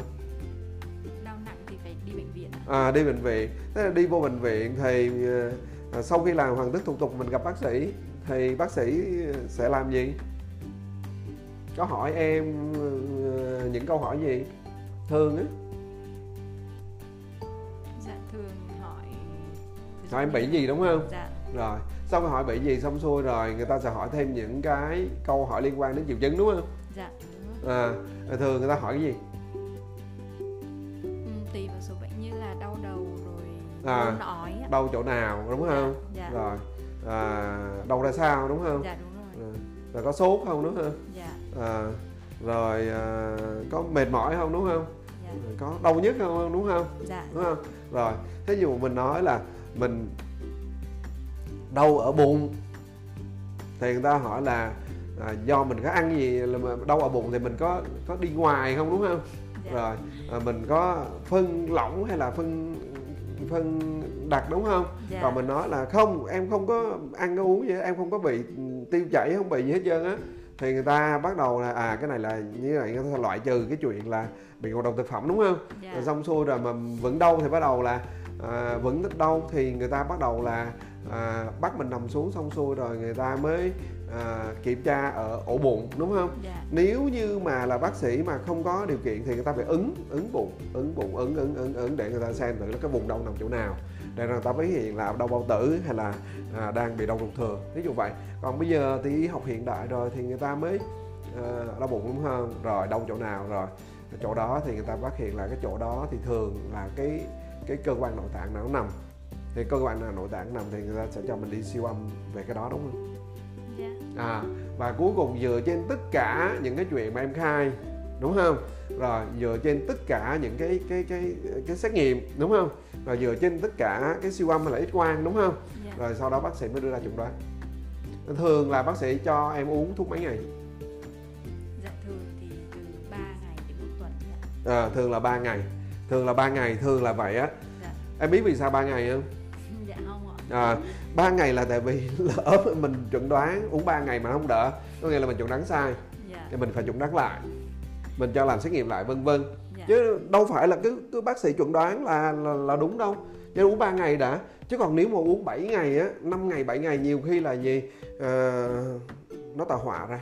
À, đi bệnh viện. Thế là đi vô bệnh viện thì à, sau khi làm hoàn tất thủ tục mình gặp bác sĩ thì bác sĩ sẽ làm gì? Có hỏi em à, những câu hỏi gì thường á? Dạ thường hỏi hỏi em bị gì đúng không? Dạ. Rồi sau khi hỏi bị gì xong xuôi rồi người ta sẽ hỏi thêm những cái câu hỏi liên quan đến triệu chứng đúng không? Dạ đúng rồi. À, thường người ta hỏi cái gì? À, đau chỗ nào đúng không? Dạ, dạ. Rồi à, đau ra sao đúng không? Dạ đúng rồi. Rồi có sốt không đúng không? Dạ. À, rồi à, có mệt mỏi không đúng không? Dạ. Rồi, có đau nhức không đúng không? Dạ. Đúng không? Rồi thế dù mình nói là mình đau ở bụng thì người ta hỏi là à, do mình có ăn gì là đau ở bụng, thì mình có có đi ngoài không đúng không? Dạ. Rồi à, mình có phân lỏng hay là phân phân đặc đúng không? Dạ. Còn mình nói là không, em không có ăn có uống gì hết, em không có bị tiêu chảy, không bị gì hết trơn á, thì người ta bắt đầu là à cái này là như vậy, người ta loại trừ cái chuyện là bị ngộ độc thực phẩm đúng không? Dạ. Rồi xong xuôi rồi mà vẫn đau thì bắt đầu là à, vẫn đau thì người ta bắt đầu là à, bắt mình nằm xuống, xong xuôi rồi người ta mới à, kiểm tra ở ổ bụng đúng không? Dạ. Nếu như mà là bác sĩ mà không có điều kiện thì người ta phải ứng ứng bụng ứng bụng ứng ứng ứng ứng để người ta xem thử là cái vùng đau nằm chỗ nào, để người ta phát hiện là đau bao tử hay là à, đang bị đau ruột thừa, ví dụ vậy. Còn bây giờ thì y học hiện đại rồi thì người ta mới à, đau bụng đúng không? Rồi đau chỗ nào, rồi chỗ đó thì người ta phát hiện là cái chỗ đó thì thường là cái cái cơ quan nội tạng nào nằm, thì cơ quan nào nội tạng nằm thì người ta sẽ cho mình đi siêu âm về cái đó đúng không? Yeah. À, và cuối cùng dựa trên tất cả những cái chuyện mà em khai đúng không? Rồi dựa trên tất cả những cái cái cái cái xét nghiệm đúng không? Rồi dựa trên tất cả cái siêu âm hay là X quang đúng không? Yeah. Rồi sau đó bác sĩ mới đưa ra chẩn đoán. Thường là bác sĩ cho em uống thuốc mấy ngày? Dạ thường thì từ ba ngày đến một tuần. À, thường là ba ngày. Thường là ba ngày, thường là vậy á. Dạ. Em biết vì sao ba ngày không? Dạ không ạ. À, ba ngày là tại vì lỡ mình chẩn đoán uống ba ngày mà không đỡ, có nghĩa là mình chẩn đoán sai. Dạ. Thì mình phải chẩn đoán lại, mình cho làm xét nghiệm lại vân vân. Dạ. Chứ đâu phải là cứ, cứ bác sĩ chẩn đoán là, là là đúng đâu. Chứ uống ba ngày đã. Chứ còn nếu mà uống bảy ngày á, năm ngày bảy ngày nhiều khi là gì à, nó tạo họa ra.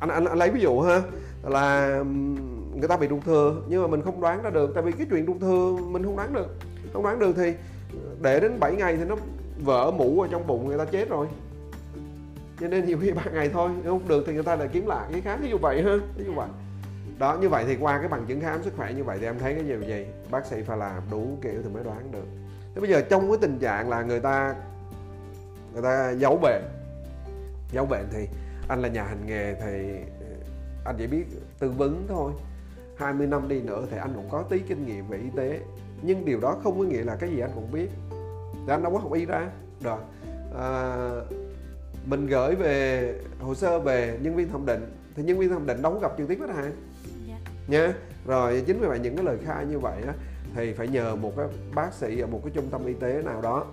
Anh, anh anh lấy ví dụ ha, là người ta bị trùng thừa nhưng mà mình không đoán ra được, tại vì cái chuyện trùng thừa mình không đoán được. Không đoán được thì để đến bảy ngày thì nó vỡ mũ ở trong bụng người ta chết rồi. Cho nên nhiều khi ba ngày thôi, nếu không được thì người ta lại kiếm lại cái khám, ví dụ vậy ha, ví dụ vậy. Đó, như vậy thì qua cái bằng chứng khám sức khỏe như vậy thì em thấy cái gì vậy? Bác sĩ phải làm đủ kiểu thì mới đoán được. Thế bây giờ trong cái tình trạng là người ta người ta giấu bệnh, giấu bệnh thì anh là nhà hành nghề thì anh chỉ biết tư vấn thôi. hai mươi năm đi nữa thì anh cũng có tí kinh nghiệm về y tế, nhưng điều đó không có nghĩa là cái gì anh cũng biết. Thì anh đâu có học y ra. Rồi à, mình gửi về hồ sơ về nhân viên thẩm định thì nhân viên thẩm định đâu có gặp trực tiếp khách hàng. Yeah. Nha. Rồi chính vì vậy những cái lời khai như vậy á thì phải nhờ một cái bác sĩ ở một cái trung tâm y tế nào đó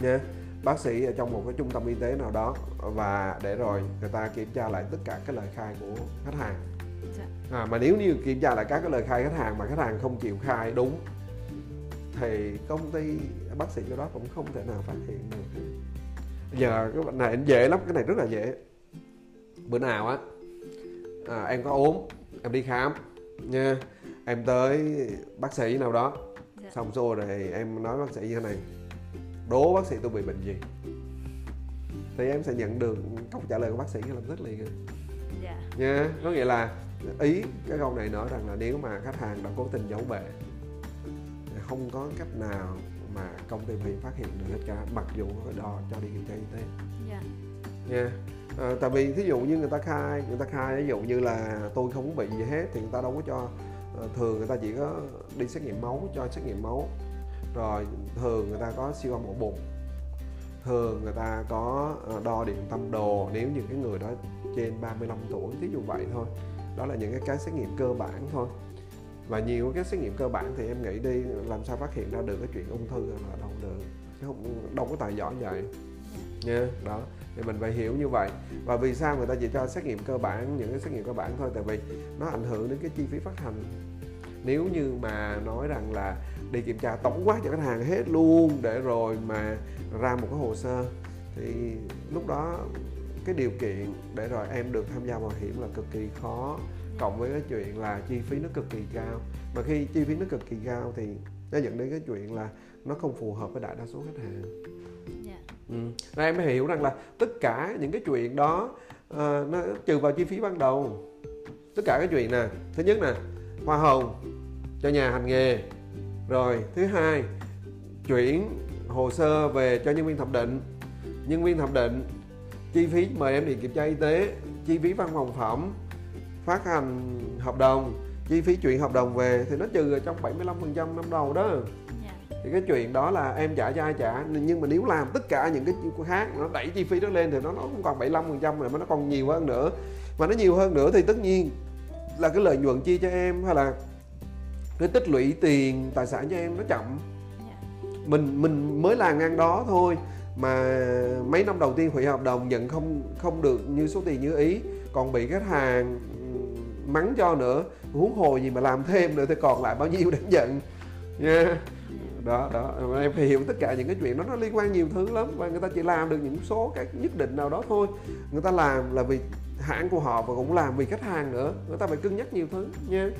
nha, bác sĩ ở trong một cái trung tâm y tế nào đó, và để rồi người ta kiểm tra lại tất cả các lời khai của khách hàng. Yeah. À, mà nếu như kiểm tra lại các cái lời khai khách hàng mà khách hàng không chịu khai đúng thì công ty bác sĩ chỗ đó cũng không thể nào phát hiện được. Giờ cái này anh dễ lắm, cái này rất là dễ. Bữa nào á à, em có ốm em đi khám nha, em tới bác sĩ nào đó. Dạ. Xong xô rồi em nói bác sĩ như thế này: đố bác sĩ tôi bị bệnh gì, thì em sẽ nhận được câu trả lời của bác sĩ ngay lập tức liền. Dạ. Nha, có nghĩa là ý cái câu này nói rằng là nếu mà khách hàng đã cố tình giấu bệnh, không có cách nào mà công ty mình phát hiện được hết cả, mặc dù đo cho đi kiểm tra y tế. Dạ. Nha. À, tại vì thí dụ như người ta khai, người ta khai ví dụ như là tôi không có bị gì hết thì người ta đâu có cho. Thường người ta chỉ có đi xét nghiệm máu, cho xét nghiệm máu. Rồi thường người ta có siêu âm ổ bụng. Thường người ta có đo điện tâm đồ nếu như cái người đó trên ba mươi lăm tuổi, thí dụ vậy thôi. Đó là những cái, cái xét nghiệm cơ bản thôi. Và nhiều cái xét nghiệm cơ bản thì em nghĩ đi, làm sao phát hiện ra được cái chuyện ung thư là đâu được, chứ không, đâu có tài giỏi vậy nha. Yeah. Đó thì mình phải hiểu như vậy. Và vì sao người ta chỉ cho xét nghiệm cơ bản, những cái xét nghiệm cơ bản thôi? Tại vì nó ảnh hưởng đến cái chi phí phát hành. Nếu như mà nói rằng là đi kiểm tra tổng quát cho khách hàng hết luôn để rồi mà ra một cái hồ sơ thì lúc đó cái điều kiện để rồi em được tham gia bảo hiểm là cực kỳ khó, cộng với cái chuyện là chi phí nó cực kỳ cao. Mà khi chi phí nó cực kỳ cao thì nó dẫn đến cái chuyện là nó không phù hợp với đại đa số khách hàng. Yeah. Ừ. Nên em mới hiểu rằng là tất cả những cái chuyện đó uh, nó trừ vào chi phí ban đầu. Tất cả cái chuyện nè, thứ nhất nè, hoa hồng cho nhà hành nghề. Rồi thứ hai, chuyển hồ sơ về cho nhân viên thẩm định. Nhân viên thẩm định, chi phí mời em đi kiểm tra y tế, chi phí văn phòng phẩm, phát hành hợp đồng, chi phí chuyển hợp đồng về thì nó trừ ở trong bảy mươi lăm phần trăm năm đầu đó. Yeah. Thì cái chuyện đó là em trả cho ai trả, nhưng mà nếu làm tất cả những cái khác nó đẩy chi phí đó lên thì nó, nó cũng còn bảy mươi lăm phần trăm rồi, mà nó còn nhiều hơn nữa. Mà nó nhiều hơn nữa thì tất nhiên là cái lợi nhuận chia cho em hay là cái tích lũy tiền tài sản cho em nó chậm. Yeah. Mình mình mới làm ngang đó thôi mà mấy năm đầu tiên hủy hợp đồng nhận không không được như số tiền như ý, còn bị khách hàng mắng cho nữa, huống hồ gì mà làm thêm nữa thì còn lại bao nhiêu để giận nha. Yeah. Đó đó, em phải hiểu tất cả những cái chuyện đó nó liên quan nhiều thứ lắm, và người ta chỉ làm được những số cái nhất định nào đó thôi. Người ta làm là vì hãng của họ và cũng làm vì khách hàng nữa, người ta phải cân nhắc nhiều thứ nha. Yeah.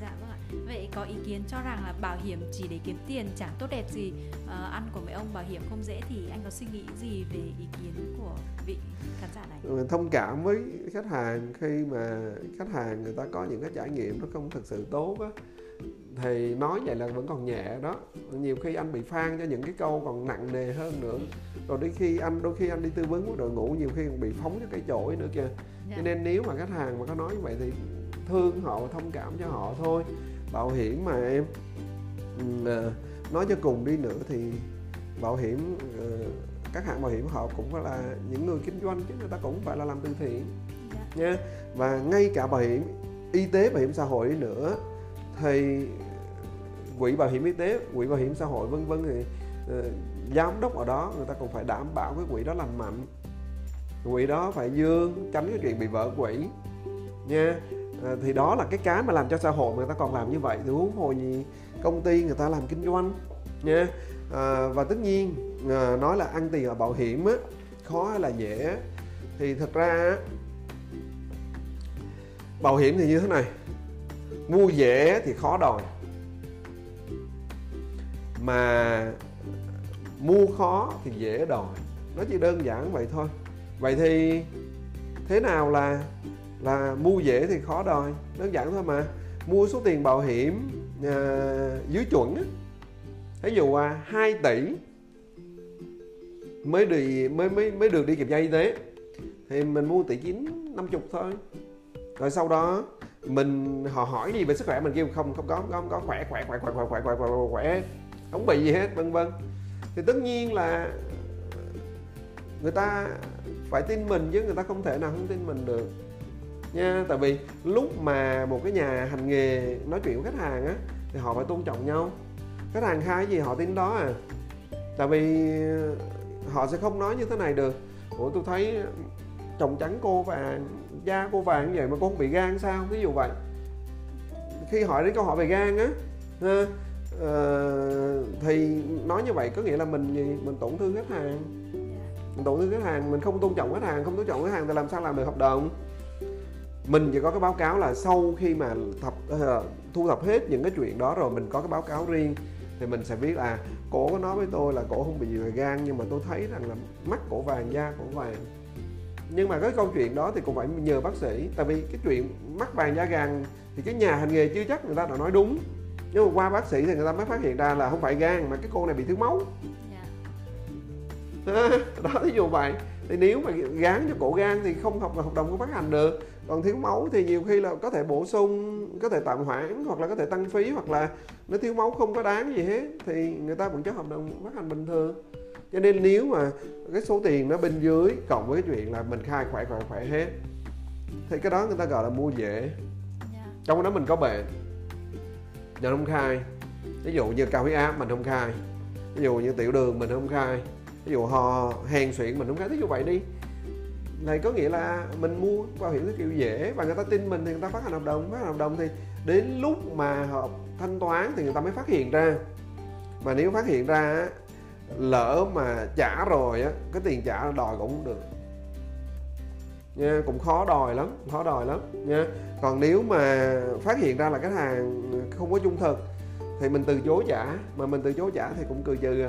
Dạ vâng ạ. Vậy có ý kiến cho rằng là bảo hiểm chỉ để kiếm tiền chẳng tốt đẹp gì, à, ăn của mấy ông bảo hiểm không dễ, thì anh có suy nghĩ gì về ý kiến của vị khán giả này? Mình thông cảm với khách hàng khi mà khách hàng người ta có những cái trải nghiệm nó không thực sự tốt á, thì nói vậy là vẫn còn nhẹ đó. Nhiều khi anh bị phang cho những cái câu còn nặng nề hơn nữa. Rồi đôi khi anh đôi khi anh đi tư vấn với đội ngũ nhiều khi còn bị phóng cho cái chổi nữa kìa. Dạ. Cho nên nếu mà khách hàng mà có nói như vậy thì thương họ, thông cảm cho họ thôi. Bảo hiểm mà em, nói cho cùng đi nữa thì bảo hiểm, các hãng bảo hiểm họ cũng phải là những người kinh doanh chứ, người ta cũng phải là làm từ thiện. Dạ. Nha. Và ngay cả bảo hiểm y tế, bảo hiểm xã hội đi nữa thì quỹ bảo hiểm y tế, quỹ bảo hiểm xã hội vân vân thì uh, giám đốc ở đó người ta cũng phải đảm bảo cái quỹ đó lành mạnh, quỹ đó phải dương, tránh cái chuyện bị vỡ quỹ nha. Uh, thì đó là cái cái mà làm cho xã hội mà người ta còn làm như vậy thì huống hồ gì công ty người ta làm kinh doanh nha. Uh, và tất nhiên uh, nói là ăn tiền ở bảo hiểm á, khó hay là dễ thì thật ra bảo hiểm thì như thế này. Mua dễ thì khó đòi, mà mua khó thì dễ đòi. Nó chỉ đơn giản vậy thôi. Vậy thì thế nào là là mua dễ thì khó đòi? Đơn giản thôi mà. Mua số tiền bảo hiểm à, dưới chuẩn á. Ví dụ à, hai tỷ mới được, mới, mới, mới được đi kiểm tra y tế, thì mình mua tỷ chín năm chục thôi. Rồi sau đó mình họ hỏi gì về sức khỏe, mình kêu không không có không, không có khỏe khỏe khỏe khỏe khỏe khỏe khỏe khỏe khỏe không bị gì hết, vân vân. Thì tất nhiên là người ta phải tin mình chứ, người ta không thể nào không tin mình được nha. Tại vì lúc mà một cái nhà hành nghề nói chuyện với khách hàng á thì họ phải tôn trọng nhau. Khách hàng khai gì họ tin đó à. Tại vì họ sẽ không nói như thế này được: ủa tôi thấy chồng trắng cô vàng, da cô vàng như vậy mà cô không bị gan sao, ví dụ vậy. Khi hỏi đến câu hỏi về gan á ha, uh, thì nói như vậy có nghĩa là mình gì mình tổn thương khách hàng, mình tổn thương khách hàng, mình không tôn trọng khách hàng. Không tôn trọng khách hàng thì làm sao làm được hợp đồng. Mình chỉ có cái báo cáo là sau khi mà thập, uh, thu thập hết những cái chuyện đó rồi, mình có cái báo cáo riêng thì mình sẽ biết là cổ có nói với tôi là cổ không bị gì về gan, nhưng mà tôi thấy rằng là mắt cổ vàng, da cổ vàng. Nhưng mà cái câu chuyện đó thì cũng phải nhờ bác sĩ. Tại vì cái chuyện mắc vàng da gan thì cái nhà hành nghề chưa chắc người ta đã nói đúng, nhưng mà qua bác sĩ thì người ta mới phát hiện ra là không phải gan mà cái cô này bị thiếu máu. Yeah. Đó, ví dụ vậy. Thì nếu mà gán cho cổ gan thì không hợp hợp đồng không phát hành được. Còn thiếu máu thì nhiều khi là có thể bổ sung, có thể tạm hoãn, hoặc là có thể tăng phí, hoặc là nó thiếu máu không có đáng gì hết thì người ta vẫn cho hợp đồng phát hành bình thường. Cho nên nếu mà cái số tiền nó bên dưới cộng với cái chuyện là mình khai khỏe khỏe khỏe hết thì cái đó người ta gọi là mua dễ. Yeah. Trong đó mình có bệnh mình không khai, ví dụ như cao huyết áp mình không khai, ví dụ như tiểu đường mình không khai, ví dụ ho hèn suyễn mình không khai, ví dụ vậy đi, này có nghĩa là mình mua bảo hiểm cái kiểu dễ và người ta tin mình thì người ta phát hành hợp đồng. Phát hành hợp đồng thì đến lúc mà họ thanh toán thì người ta mới phát hiện ra. Mà nếu phát hiện ra lỡ mà trả rồi á, cái tiền trả đòi cũng không được nha, cũng khó đòi lắm, khó đòi lắm nha. Còn nếu mà phát hiện ra là khách hàng không có trung thực thì mình từ chối trả, mà mình từ chối trả thì cũng cười trừ,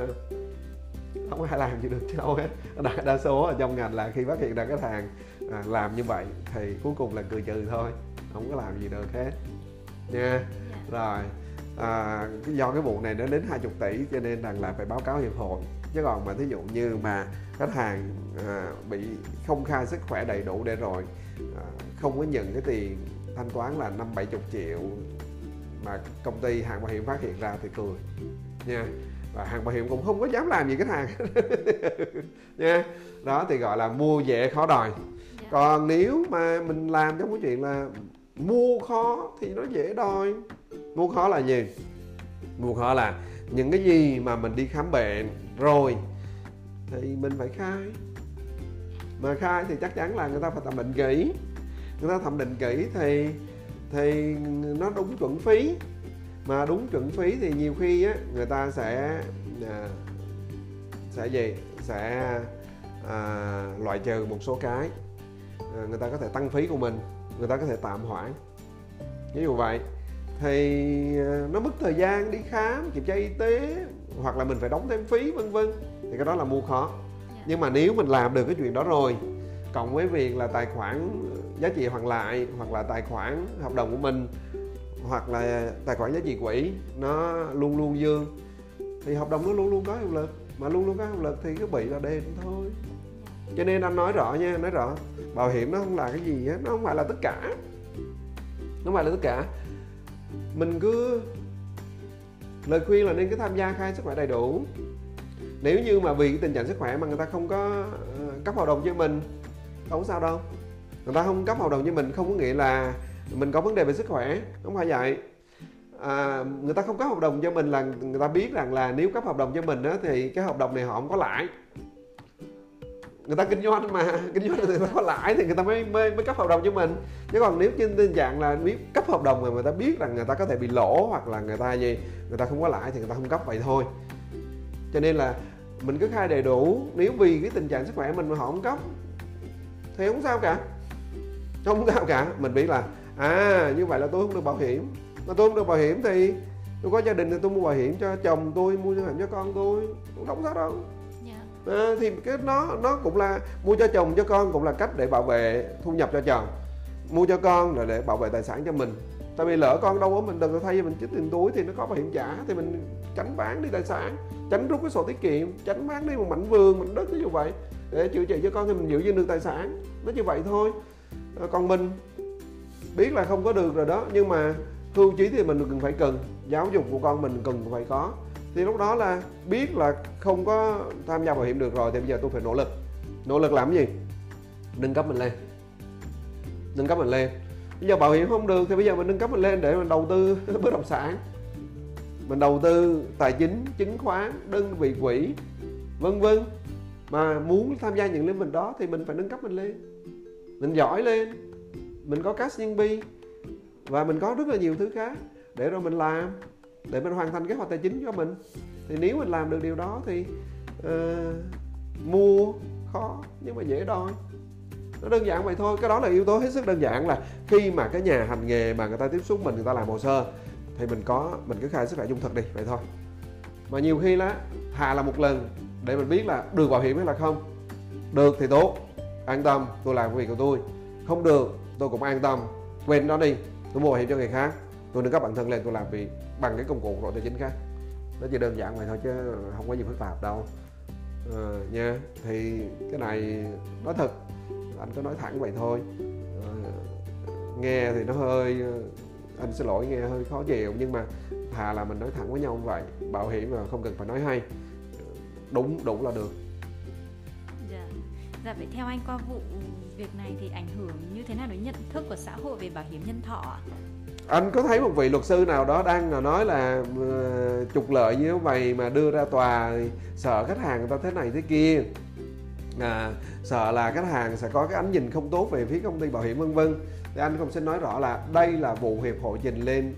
không ai làm gì được đâu hết. Đa, đa số ở trong ngành là khi phát hiện ra khách hàng à, làm như vậy thì cuối cùng là cười trừ thôi, không có làm gì được hết nha. Rồi à, do cái vụ này nó đến hai mươi tỷ cho nên rằng là phải báo cáo hiệp hội. Chứ còn mà thí dụ như mà khách hàng à, bị không khai sức khỏe đầy đủ để rồi à, không có nhận cái tiền thanh toán là năm bảy chục triệu mà công ty hàng bảo hiểm phát hiện ra thì cười nha. Và hàng bảo hiểm cũng không có dám làm gì khách hàng nha. Đó thì gọi là mua dễ khó đòi. Còn nếu mà mình làm trong cái chuyện là mua khó thì nó dễ đòi. Mua khó là gì? Mua khó là những cái gì mà mình đi khám bệnh rồi thì mình phải khai. Mà khai thì chắc chắn là người ta phải thẩm định kỹ. Người ta thẩm định kỹ thì thì nó đúng chuẩn phí. Mà đúng chuẩn phí thì nhiều khi á, người ta sẽ à, sẽ gì? Sẽ à, loại trừ một số cái. À, người ta có thể tăng phí của mình, người ta có thể tạm hoãn. Ví dụ vậy. Thì nó mất thời gian đi khám, kiểm tra y tế, hoặc là mình phải đóng thêm phí vân vân. Thì cái đó là mua khó. Nhưng mà nếu mình làm được cái chuyện đó rồi, cộng với việc là tài khoản giá trị hoàn lại, hoặc là tài khoản hợp đồng của mình, hoặc là tài khoản giá trị quỹ nó luôn luôn dương, thì hợp đồng nó luôn luôn có hiệu lực. Mà luôn luôn có hiệu lực thì cứ bị là đền thôi. Cho nên anh nói rõ nha, nói rõ bảo hiểm nó không là cái gì hết, nó không phải là tất cả, nó không phải là tất cả. Mình cứ lời khuyên là nên cứ tham gia khai sức khỏe đầy đủ. Nếu như mà vì cái tình trạng sức khỏe mà người ta không có cấp hợp đồng cho mình, không sao đâu. Người ta không cấp hợp đồng cho mình không có nghĩa là mình có vấn đề về sức khỏe, không phải vậy. À, người ta không cấp hợp đồng cho mình là người ta biết rằng là nếu cấp hợp đồng cho mình đó, thì cái hợp đồng này họ không có lãi. Người ta kinh doanh mà, kinh doanh người ta có lãi thì người ta mới, mới mới cấp hợp đồng cho mình. Chứ còn nếu trên tình trạng là biết cấp hợp đồng mà người ta biết rằng người ta có thể bị lỗ, hoặc là người ta gì, người ta không có lãi thì người ta không cấp vậy thôi. Cho nên là mình cứ khai đầy đủ. Nếu vì cái tình trạng sức khỏe mình mà họ không cấp thì không sao cả, không sao cả. Mình biết là à như vậy là tôi không được bảo hiểm, Mà tôi không được bảo hiểm thì tôi có gia đình thì tôi mua bảo hiểm cho chồng tôi, mua bảo hiểm cho con tôi, cũng đóng giá đâu. Yeah. À, thì cái nó nó cũng là mua cho chồng cho con cũng là cách để bảo vệ thu nhập cho chồng, mua cho con là để bảo vệ tài sản cho mình. Tại vì lỡ con đâu có mình đừng có thay mình chích tiền túi thì nó có bảo hiểm trả thì mình tránh bán đi tài sản, tránh rút cái sổ tiết kiệm, tránh bán đi một mảnh vườn, mảnh đất như vậy để chữa trị cho con thì mình giữ gìn được tài sản, nó như vậy thôi. À, còn mình biết là không có được rồi đó, nhưng mà hưu trí thì mình cần phải cần giáo dục của con mình cần phải có, thì lúc đó là biết là không có tham gia bảo hiểm được rồi thì bây giờ tôi phải nỗ lực. Nỗ lực làm cái gì? Nâng cấp mình lên, nâng cấp mình lên. Bây giờ bảo hiểm không được thì bây giờ mình nâng cấp mình lên để mình đầu tư bất động sản, mình đầu tư tài chính, chứng khoán, đơn vị quỹ, vân vân. Mà muốn tham gia những lĩnh vực đó thì mình phải nâng cấp mình lên, mình giỏi lên, mình có cash nhân bi và mình có rất là nhiều thứ khác để rồi mình làm, để mình hoàn thành kế hoạch tài chính cho mình. Thì nếu mình làm được điều đó thì uh, mua khó nhưng mà dễ đòi, nó đơn giản vậy thôi. Cái đó là yếu tố hết sức đơn giản, là khi mà cái nhà hành nghề mà người ta tiếp xúc mình, người ta làm hồ sơ thì mình có mình cứ khai sức khỏe trung thực đi, vậy thôi. Mà nhiều khi là thà là một lần để mình biết là được bảo hiểm hay là không được thì tốt, an tâm tôi làm việc của tôi, không được tôi cũng an tâm quên nó đi, tôi mua bảo hiểm cho người khác, tôi nâng cấp bản thân lên, tôi làm việc bằng cái công cụ của đội tài chính khác. Nó chỉ đơn giản vậy thôi chứ không có gì phức tạp đâu. À, nha, thì cái này nói thật, anh có nói thẳng vậy thôi. À, nghe thì nó hơi, anh xin lỗi, nghe hơi khó chịu, nhưng mà thà là mình nói thẳng với nhau như vậy. Bảo hiểm mà không cần phải nói hay, đúng đủ là được. Dạ, dạ vậy theo anh qua vụ việc này thì ảnh hưởng như thế nào đến nhận thức của xã hội về bảo hiểm nhân thọ? Anh có thấy một vị luật sư nào đó đang nói là uh, trục lợi như vậy mà đưa ra tòa sợ khách hàng người ta thế này thế kia, à, sợ là khách hàng sẽ có cái ánh nhìn không tốt về phía công ty bảo hiểm vân vân. Thì anh cũng xin nói rõ là đây là vụ hiệp hội trình lên,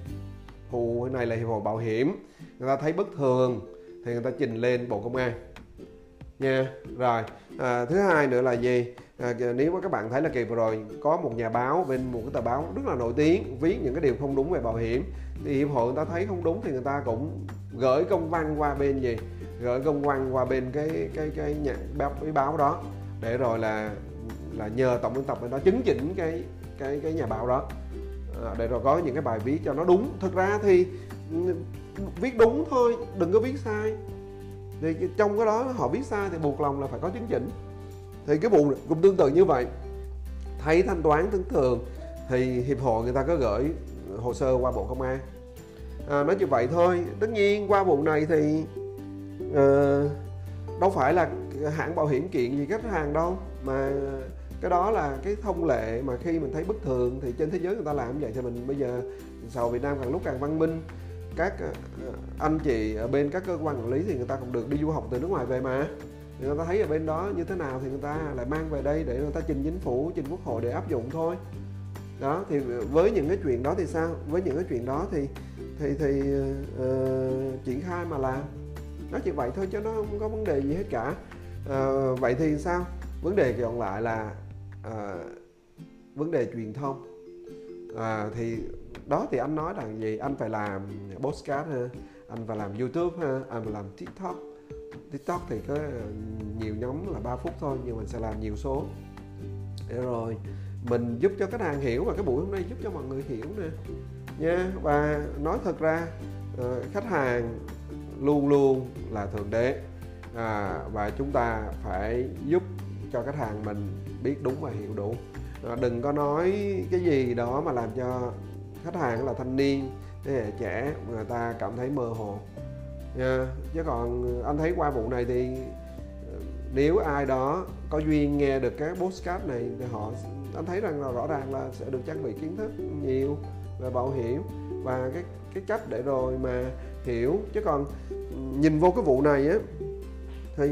vụ này là hiệp hội bảo hiểm, người ta thấy bất thường thì người ta trình lên Bộ Công an nha. Rồi à, thứ hai nữa là gì? À, nếu mà các bạn thấy là kỳ vừa rồi có một nhà báo bên một cái tờ báo rất là nổi tiếng viết những cái điều không đúng về bảo hiểm, thì hiệp hội người ta thấy không đúng thì người ta cũng gửi công văn qua bên gì, gửi công văn qua bên cái cái cái nhà báo, cái báo đó để rồi là là nhờ tổng biên tập bên đó chứng chỉnh cái cái cái nhà báo đó, à, để rồi có những cái bài viết cho nó đúng. Thực ra thì viết đúng thôi, đừng có viết sai. Thì trong cái đó họ viết sai thì buộc lòng là phải có chứng chỉnh. Thì cái vụ cũng tương tự như vậy, thấy thanh toán tính thường thì hiệp hội người ta có gửi hồ sơ qua Bộ Công an, à, nói như vậy thôi. Tất nhiên qua vụ này thì uh, đâu phải là hãng bảo hiểm kiện gì khách hàng đâu, mà cái đó là cái thông lệ mà khi mình thấy bất thường thì trên thế giới người ta làm vậy. Thì mình bây giờ xã hội Việt Nam càng lúc càng văn minh, các uh, anh chị ở bên các cơ quan quản lý thì người ta cũng được đi du học từ nước ngoài về mà. Người ta thấy ở bên đó như thế nào thì người ta lại mang về đây để người ta trình chính phủ, trình quốc hội để áp dụng thôi. Đó, thì với những cái chuyện đó thì sao? Với những cái chuyện đó thì thì thì uh, triển khai mà làm. Nó chỉ vậy thôi chứ nó không có vấn đề gì hết cả. Uh, vậy thì sao? Vấn đề còn lại là uh, vấn đề truyền thông. Uh, thì đó thì anh nói rằng gì? Anh phải làm podcast ha, anh phải làm YouTube ha, anh phải làm TikTok. TikTok thì có nhiều nhóm là ba phút thôi, nhưng mình sẽ làm nhiều số để rồi mình giúp cho khách hàng hiểu, và cái buổi hôm nay giúp cho mọi người hiểu nè nha. Và nói thật ra khách hàng luôn luôn là thượng đế, à, và chúng ta phải giúp cho khách hàng mình biết đúng và hiểu đủ. À, đừng có nói cái gì đó mà làm cho khách hàng là thanh niên, thế hệ trẻ người ta cảm thấy mơ hồ. Yeah. Chứ còn anh thấy qua vụ này thì nếu ai đó có duyên nghe được cái podcast này thì họ, anh thấy rằng là rõ ràng là sẽ được trang bị kiến thức nhiều về bảo hiểm và cái cái cách để rồi mà hiểu. Chứ còn nhìn vô cái vụ này á thì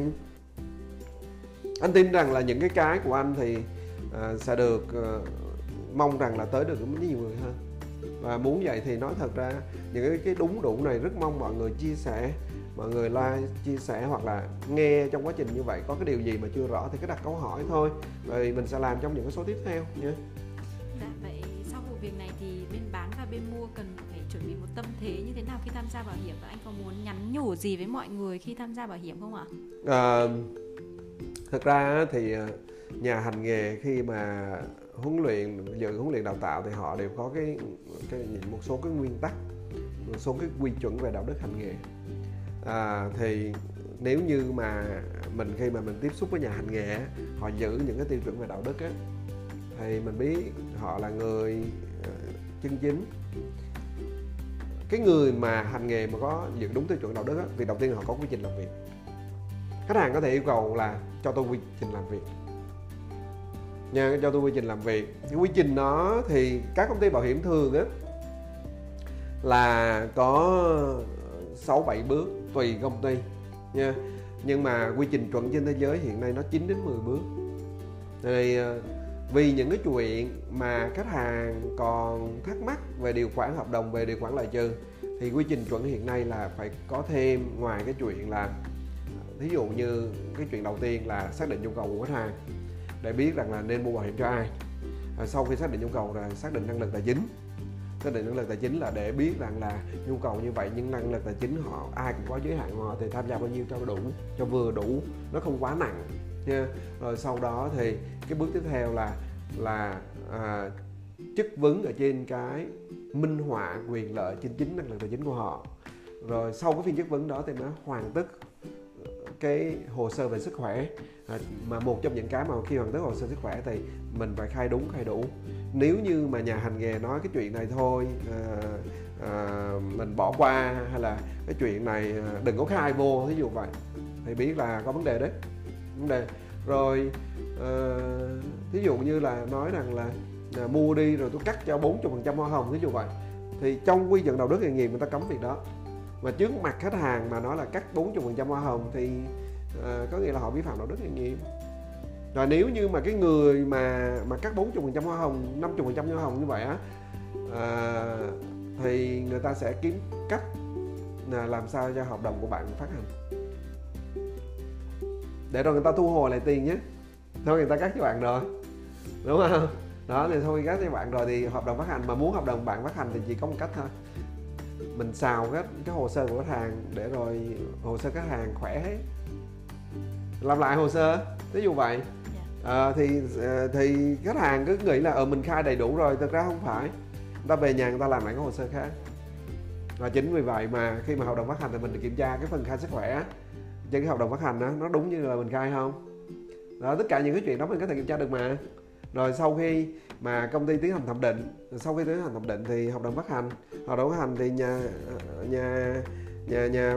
anh tin rằng là những cái cái của anh thì à, sẽ được à, mong rằng là tới được nhiều người hơn. Và muốn vậy thì nói thật ra những cái, cái đúng đủ này rất mong mọi người chia sẻ, mọi người like, chia sẻ, hoặc là nghe trong quá trình như vậy có cái điều gì mà chưa rõ thì cứ đặt câu hỏi thôi, rồi mình sẽ làm trong những cái số tiếp theo nhé. Dạ, vậy sau vụ việc này thì bên bán và bên mua cần phải chuẩn bị tâm thế như thế nào khi tham gia bảo hiểm, và anh có muốn nhắn nhủ gì với mọi người khi tham gia bảo hiểm không ạ? À, thực ra thì nhà hành nghề khi mà huấn luyện dự huấn luyện đào tạo thì họ đều có cái, cái một số cái nguyên tắc, một số cái quy chuẩn về đạo đức hành nghề. À, thì nếu như mà mình khi mà mình tiếp xúc với nhà hành nghề họ giữ những cái tiêu chuẩn về đạo đức á, thì mình biết họ là người chân chính. Cái người mà hành nghề mà có giữ đúng tiêu chuẩn đạo đức á, thì đầu tiên họ có quy trình làm việc. Khách hàng có thể yêu cầu là cho tôi quy trình làm việc nha, cho tôi quy trình làm việc. Cái quy trình đó thì các công ty bảo hiểm thường á là có sáu bảy bước tùy công ty nha, nhưng mà quy trình chuẩn trên thế giới hiện nay nó chín đến mười bước. Thì vì những cái chuyện mà khách hàng còn thắc mắc về điều khoản hợp đồng, về điều khoản loại trừ, thì quy trình chuẩn hiện nay là phải có thêm, ngoài cái chuyện là thí dụ như cái chuyện đầu tiên là xác định nhu cầu của khách hàng để biết rằng là nên mua bảo hiểm cho ai. À, sau khi xác định nhu cầu là xác định năng lực tài chính. Xác định năng lực tài chính là để biết rằng là nhu cầu như vậy nhưng năng lực tài chính họ ai cũng có giới hạn của họ, thì tham gia bao nhiêu cho đủ, cho vừa đủ, nó không quá nặng nha. Rồi sau đó thì cái bước tiếp theo là là à, chất vấn ở trên cái minh họa quyền lợi chính chính năng lực tài chính của họ. Rồi sau cái phiên chất vấn đó thì nó hoàn tất cái hồ sơ về sức khỏe, à, mà một trong những cái mà khi hoàn tất hồ sơ sức khỏe thì mình phải khai đúng khai đủ. Nếu như mà nhà hành nghề nói cái chuyện này thôi à, à, mình bỏ qua, hay là cái chuyện này đừng có khai vô, thí dụ vậy, thì biết là có vấn đề đấy, vấn đề. Rồi à, thí dụ như là nói rằng là, là mua đi rồi tôi cắt cho bốn mươi phần trăm hoa hồng, thí dụ vậy, thì trong quy chuẩn đạo đức nghề nghiệp người ta cấm việc đó. Mà trước mặt khách hàng mà nói là cắt bốn mươi phần trăm hoa hồng thì uh, có nghĩa là họ vi phạm đạo đức nghề nghiệp. Rồi nếu như mà cái người mà mà cắt bốn mươi phần trăm hoa hồng, năm mươi phần trăm hoa hồng như vậy á, uh, thì người ta sẽ kiếm cách là làm sao cho hợp đồng của bạn phát hành, để rồi người ta thu hồi lại tiền nhé. Thôi người ta cắt cho bạn rồi, đúng không? Đó thì thôi cắt cho bạn rồi thì hợp đồng phát hành. Mà muốn hợp đồng bạn phát hành thì chỉ có một cách thôi, mình xào hết cái hồ sơ của khách hàng, để rồi hồ sơ khách hàng khỏe hết, làm lại hồ sơ, ví dụ vậy. À, thì thì khách hàng cứ nghĩ là ờ mình khai đầy đủ rồi, thực ra không phải, người ta về nhà người ta làm lại cái hồ sơ khác. Và chính vì vậy mà khi mà hợp đồng phát hành thì mình kiểm tra cái phần khai sức khỏe trên cái hợp đồng phát hành đó, nó đúng như là mình khai không. Đó, tất cả những cái chuyện đó mình có thể kiểm tra được mà. Rồi sau khi mà công ty tiến hành thẩm định, sau khi tiến hành thẩm định thì hợp đồng phát hành, hợp đồng phát hành thì nhà nhà nhà nhà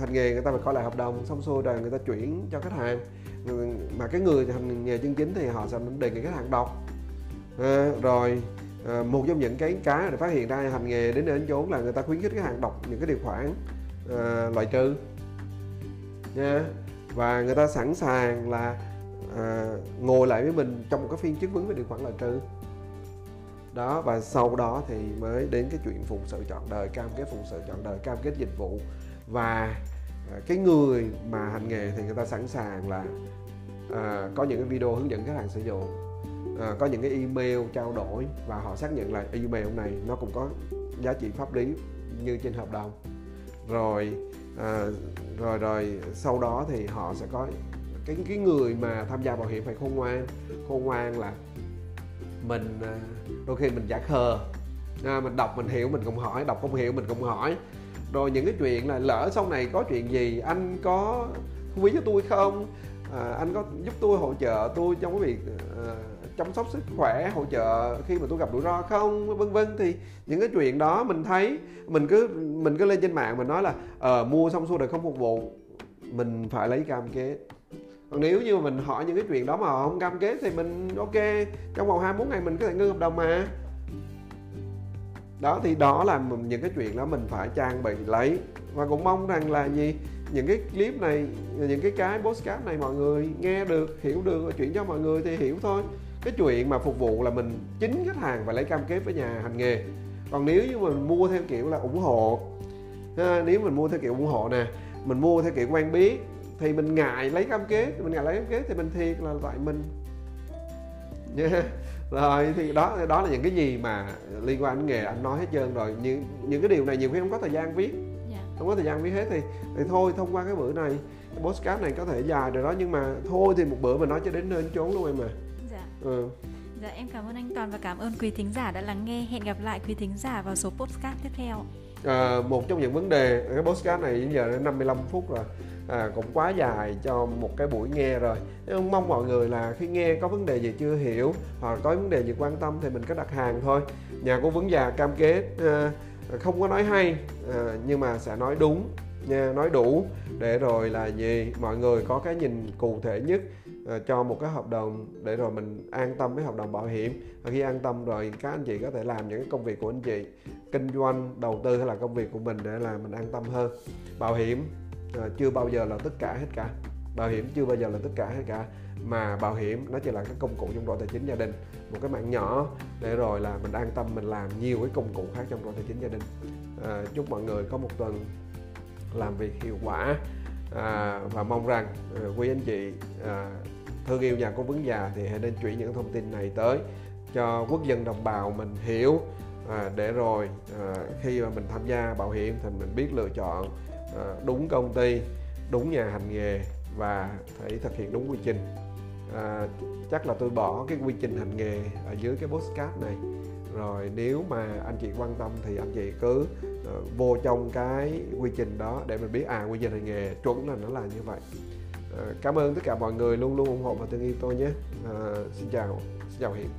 hành nghề người ta phải coi lại hợp đồng, xong xuôi rồi người ta chuyển cho khách hàng. Mà cái người hành nghề chân chính thì họ sẽ đề nghị khách hàng đọc. À, rồi à, một trong những cái cái để phát hiện ra hành nghề đến đến chốn là người ta khuyến khích khách hàng đọc những cái điều khoản à, loại trừ nha, và người ta sẵn sàng là À, ngồi lại với mình trong một cái phiên chất vấn về điều khoản loại trừ đó. Và sau đó thì mới đến cái chuyện phụng sự trọn đời, cam kết phụng sự trọn đời, cam kết dịch vụ. Và à, cái người mà hành nghề thì người ta sẵn sàng là à, có những cái video hướng dẫn khách hàng sử dụng, à, có những cái email trao đổi, và họ xác nhận là email này nó cũng có giá trị pháp lý như trên hợp đồng. Rồi à, rồi rồi sau đó thì họ sẽ có cái cái người mà tham gia bảo hiểm phải khôn ngoan. Khôn ngoan là mình đôi khi mình giả khờ, à, mình đọc mình hiểu mình cũng hỏi, đọc không hiểu mình cũng hỏi. Rồi những cái chuyện là lỡ sau này có chuyện gì, anh có thu phí cho tôi không, à, anh có giúp tôi, hỗ trợ tôi trong cái việc à, chăm sóc sức khỏe, hỗ trợ khi mà tôi gặp rủi ro không, vân vân. Thì những cái chuyện đó mình thấy mình cứ mình cứ lên trên mạng mình nói là ờ, mua xong xuôi rồi không phục vụ, mình phải lấy cam kết. Còn nếu như mình hỏi những cái chuyện đó mà họ không cam kết thì mình ok, trong vòng hai mươi mốt ngày mình có thể ngưng hợp đồng mà. Đó thì đó là những cái chuyện đó mình phải trang bị lấy. Và cũng mong rằng là gì, những cái clip này, những cái cái podcast này mọi người nghe được, hiểu được, và chuyển cho mọi người thì hiểu thôi. Cái chuyện mà phục vụ là mình chính khách hàng và lấy cam kết với nhà hành nghề. Còn nếu như mình mua theo kiểu là ủng hộ, ha, nếu mình mua theo kiểu ủng hộ nè, mình mua theo kiểu quen biết, thì mình ngại lấy cam kết, mình ngại lấy cam kết thì mình thiệt là tại mình. Yeah. Rồi thì đó đó là những cái gì mà liên quan đến nghề anh nói hết trơn rồi. Những những cái điều này nhiều khi không có thời gian viết, yeah. không có thời gian viết hết thì, thì thôi thông qua cái bữa này, cái podcast này có thể dài rồi đó, nhưng mà thôi thì một bữa mà nói cho đến nơi đến chốn luôn em mà. Dạ. Ừ. Dạ em cảm ơn anh Toàn và cảm ơn quý thính giả đã lắng nghe. Hẹn gặp lại quý thính giả vào số podcast tiếp theo. À, một trong những vấn đề cái podcast này giờ đến năm mươi lăm phút rồi, à, cũng quá dài cho một cái buổi nghe rồi. Nhưng mong mọi người là khi nghe có vấn đề gì chưa hiểu hoặc có vấn đề gì quan tâm thì mình cứ đặt hàng thôi. Nhà cố vấn già cam kết à, không có nói hay à, nhưng mà sẽ nói đúng nha, nói đủ để rồi là gì mọi người có cái nhìn cụ thể nhất cho một cái hợp đồng, để rồi mình an tâm với hợp đồng bảo hiểm. Và khi an tâm rồi các anh chị có thể làm những cái công việc của anh chị, kinh doanh, đầu tư hay là công việc của mình để là mình an tâm hơn. Bảo hiểm chưa bao giờ là tất cả hết cả. Bảo hiểm chưa bao giờ là tất cả hết cả mà bảo hiểm nó chỉ là cái công cụ trong rổ tài chính gia đình, một cái mảng nhỏ để rồi là mình an tâm mình làm nhiều cái công cụ khác trong rổ tài chính gia đình. À, chúc mọi người có một tuần làm việc hiệu quả à, và mong rằng quý anh chị à, thương yêu nhà cố vấn già thì hãy nên chuyển những thông tin này tới cho quốc dân đồng bào mình hiểu à, để rồi à, khi mà mình tham gia bảo hiểm thì mình biết lựa chọn à, đúng công ty, đúng nhà hành nghề và phải thực hiện đúng quy trình. À, chắc là tôi bỏ cái quy trình hành nghề ở dưới cái podcast này. Rồi nếu mà anh chị quan tâm thì anh chị cứ uh, vô trong cái quy trình đó để mình biết à quy trình hành nghề chuẩn là nó là như vậy. Uh, cảm ơn tất cả mọi người luôn luôn ủng hộ và thương yêu tôi nhé. Uh, xin chào, xin chào Hiệp.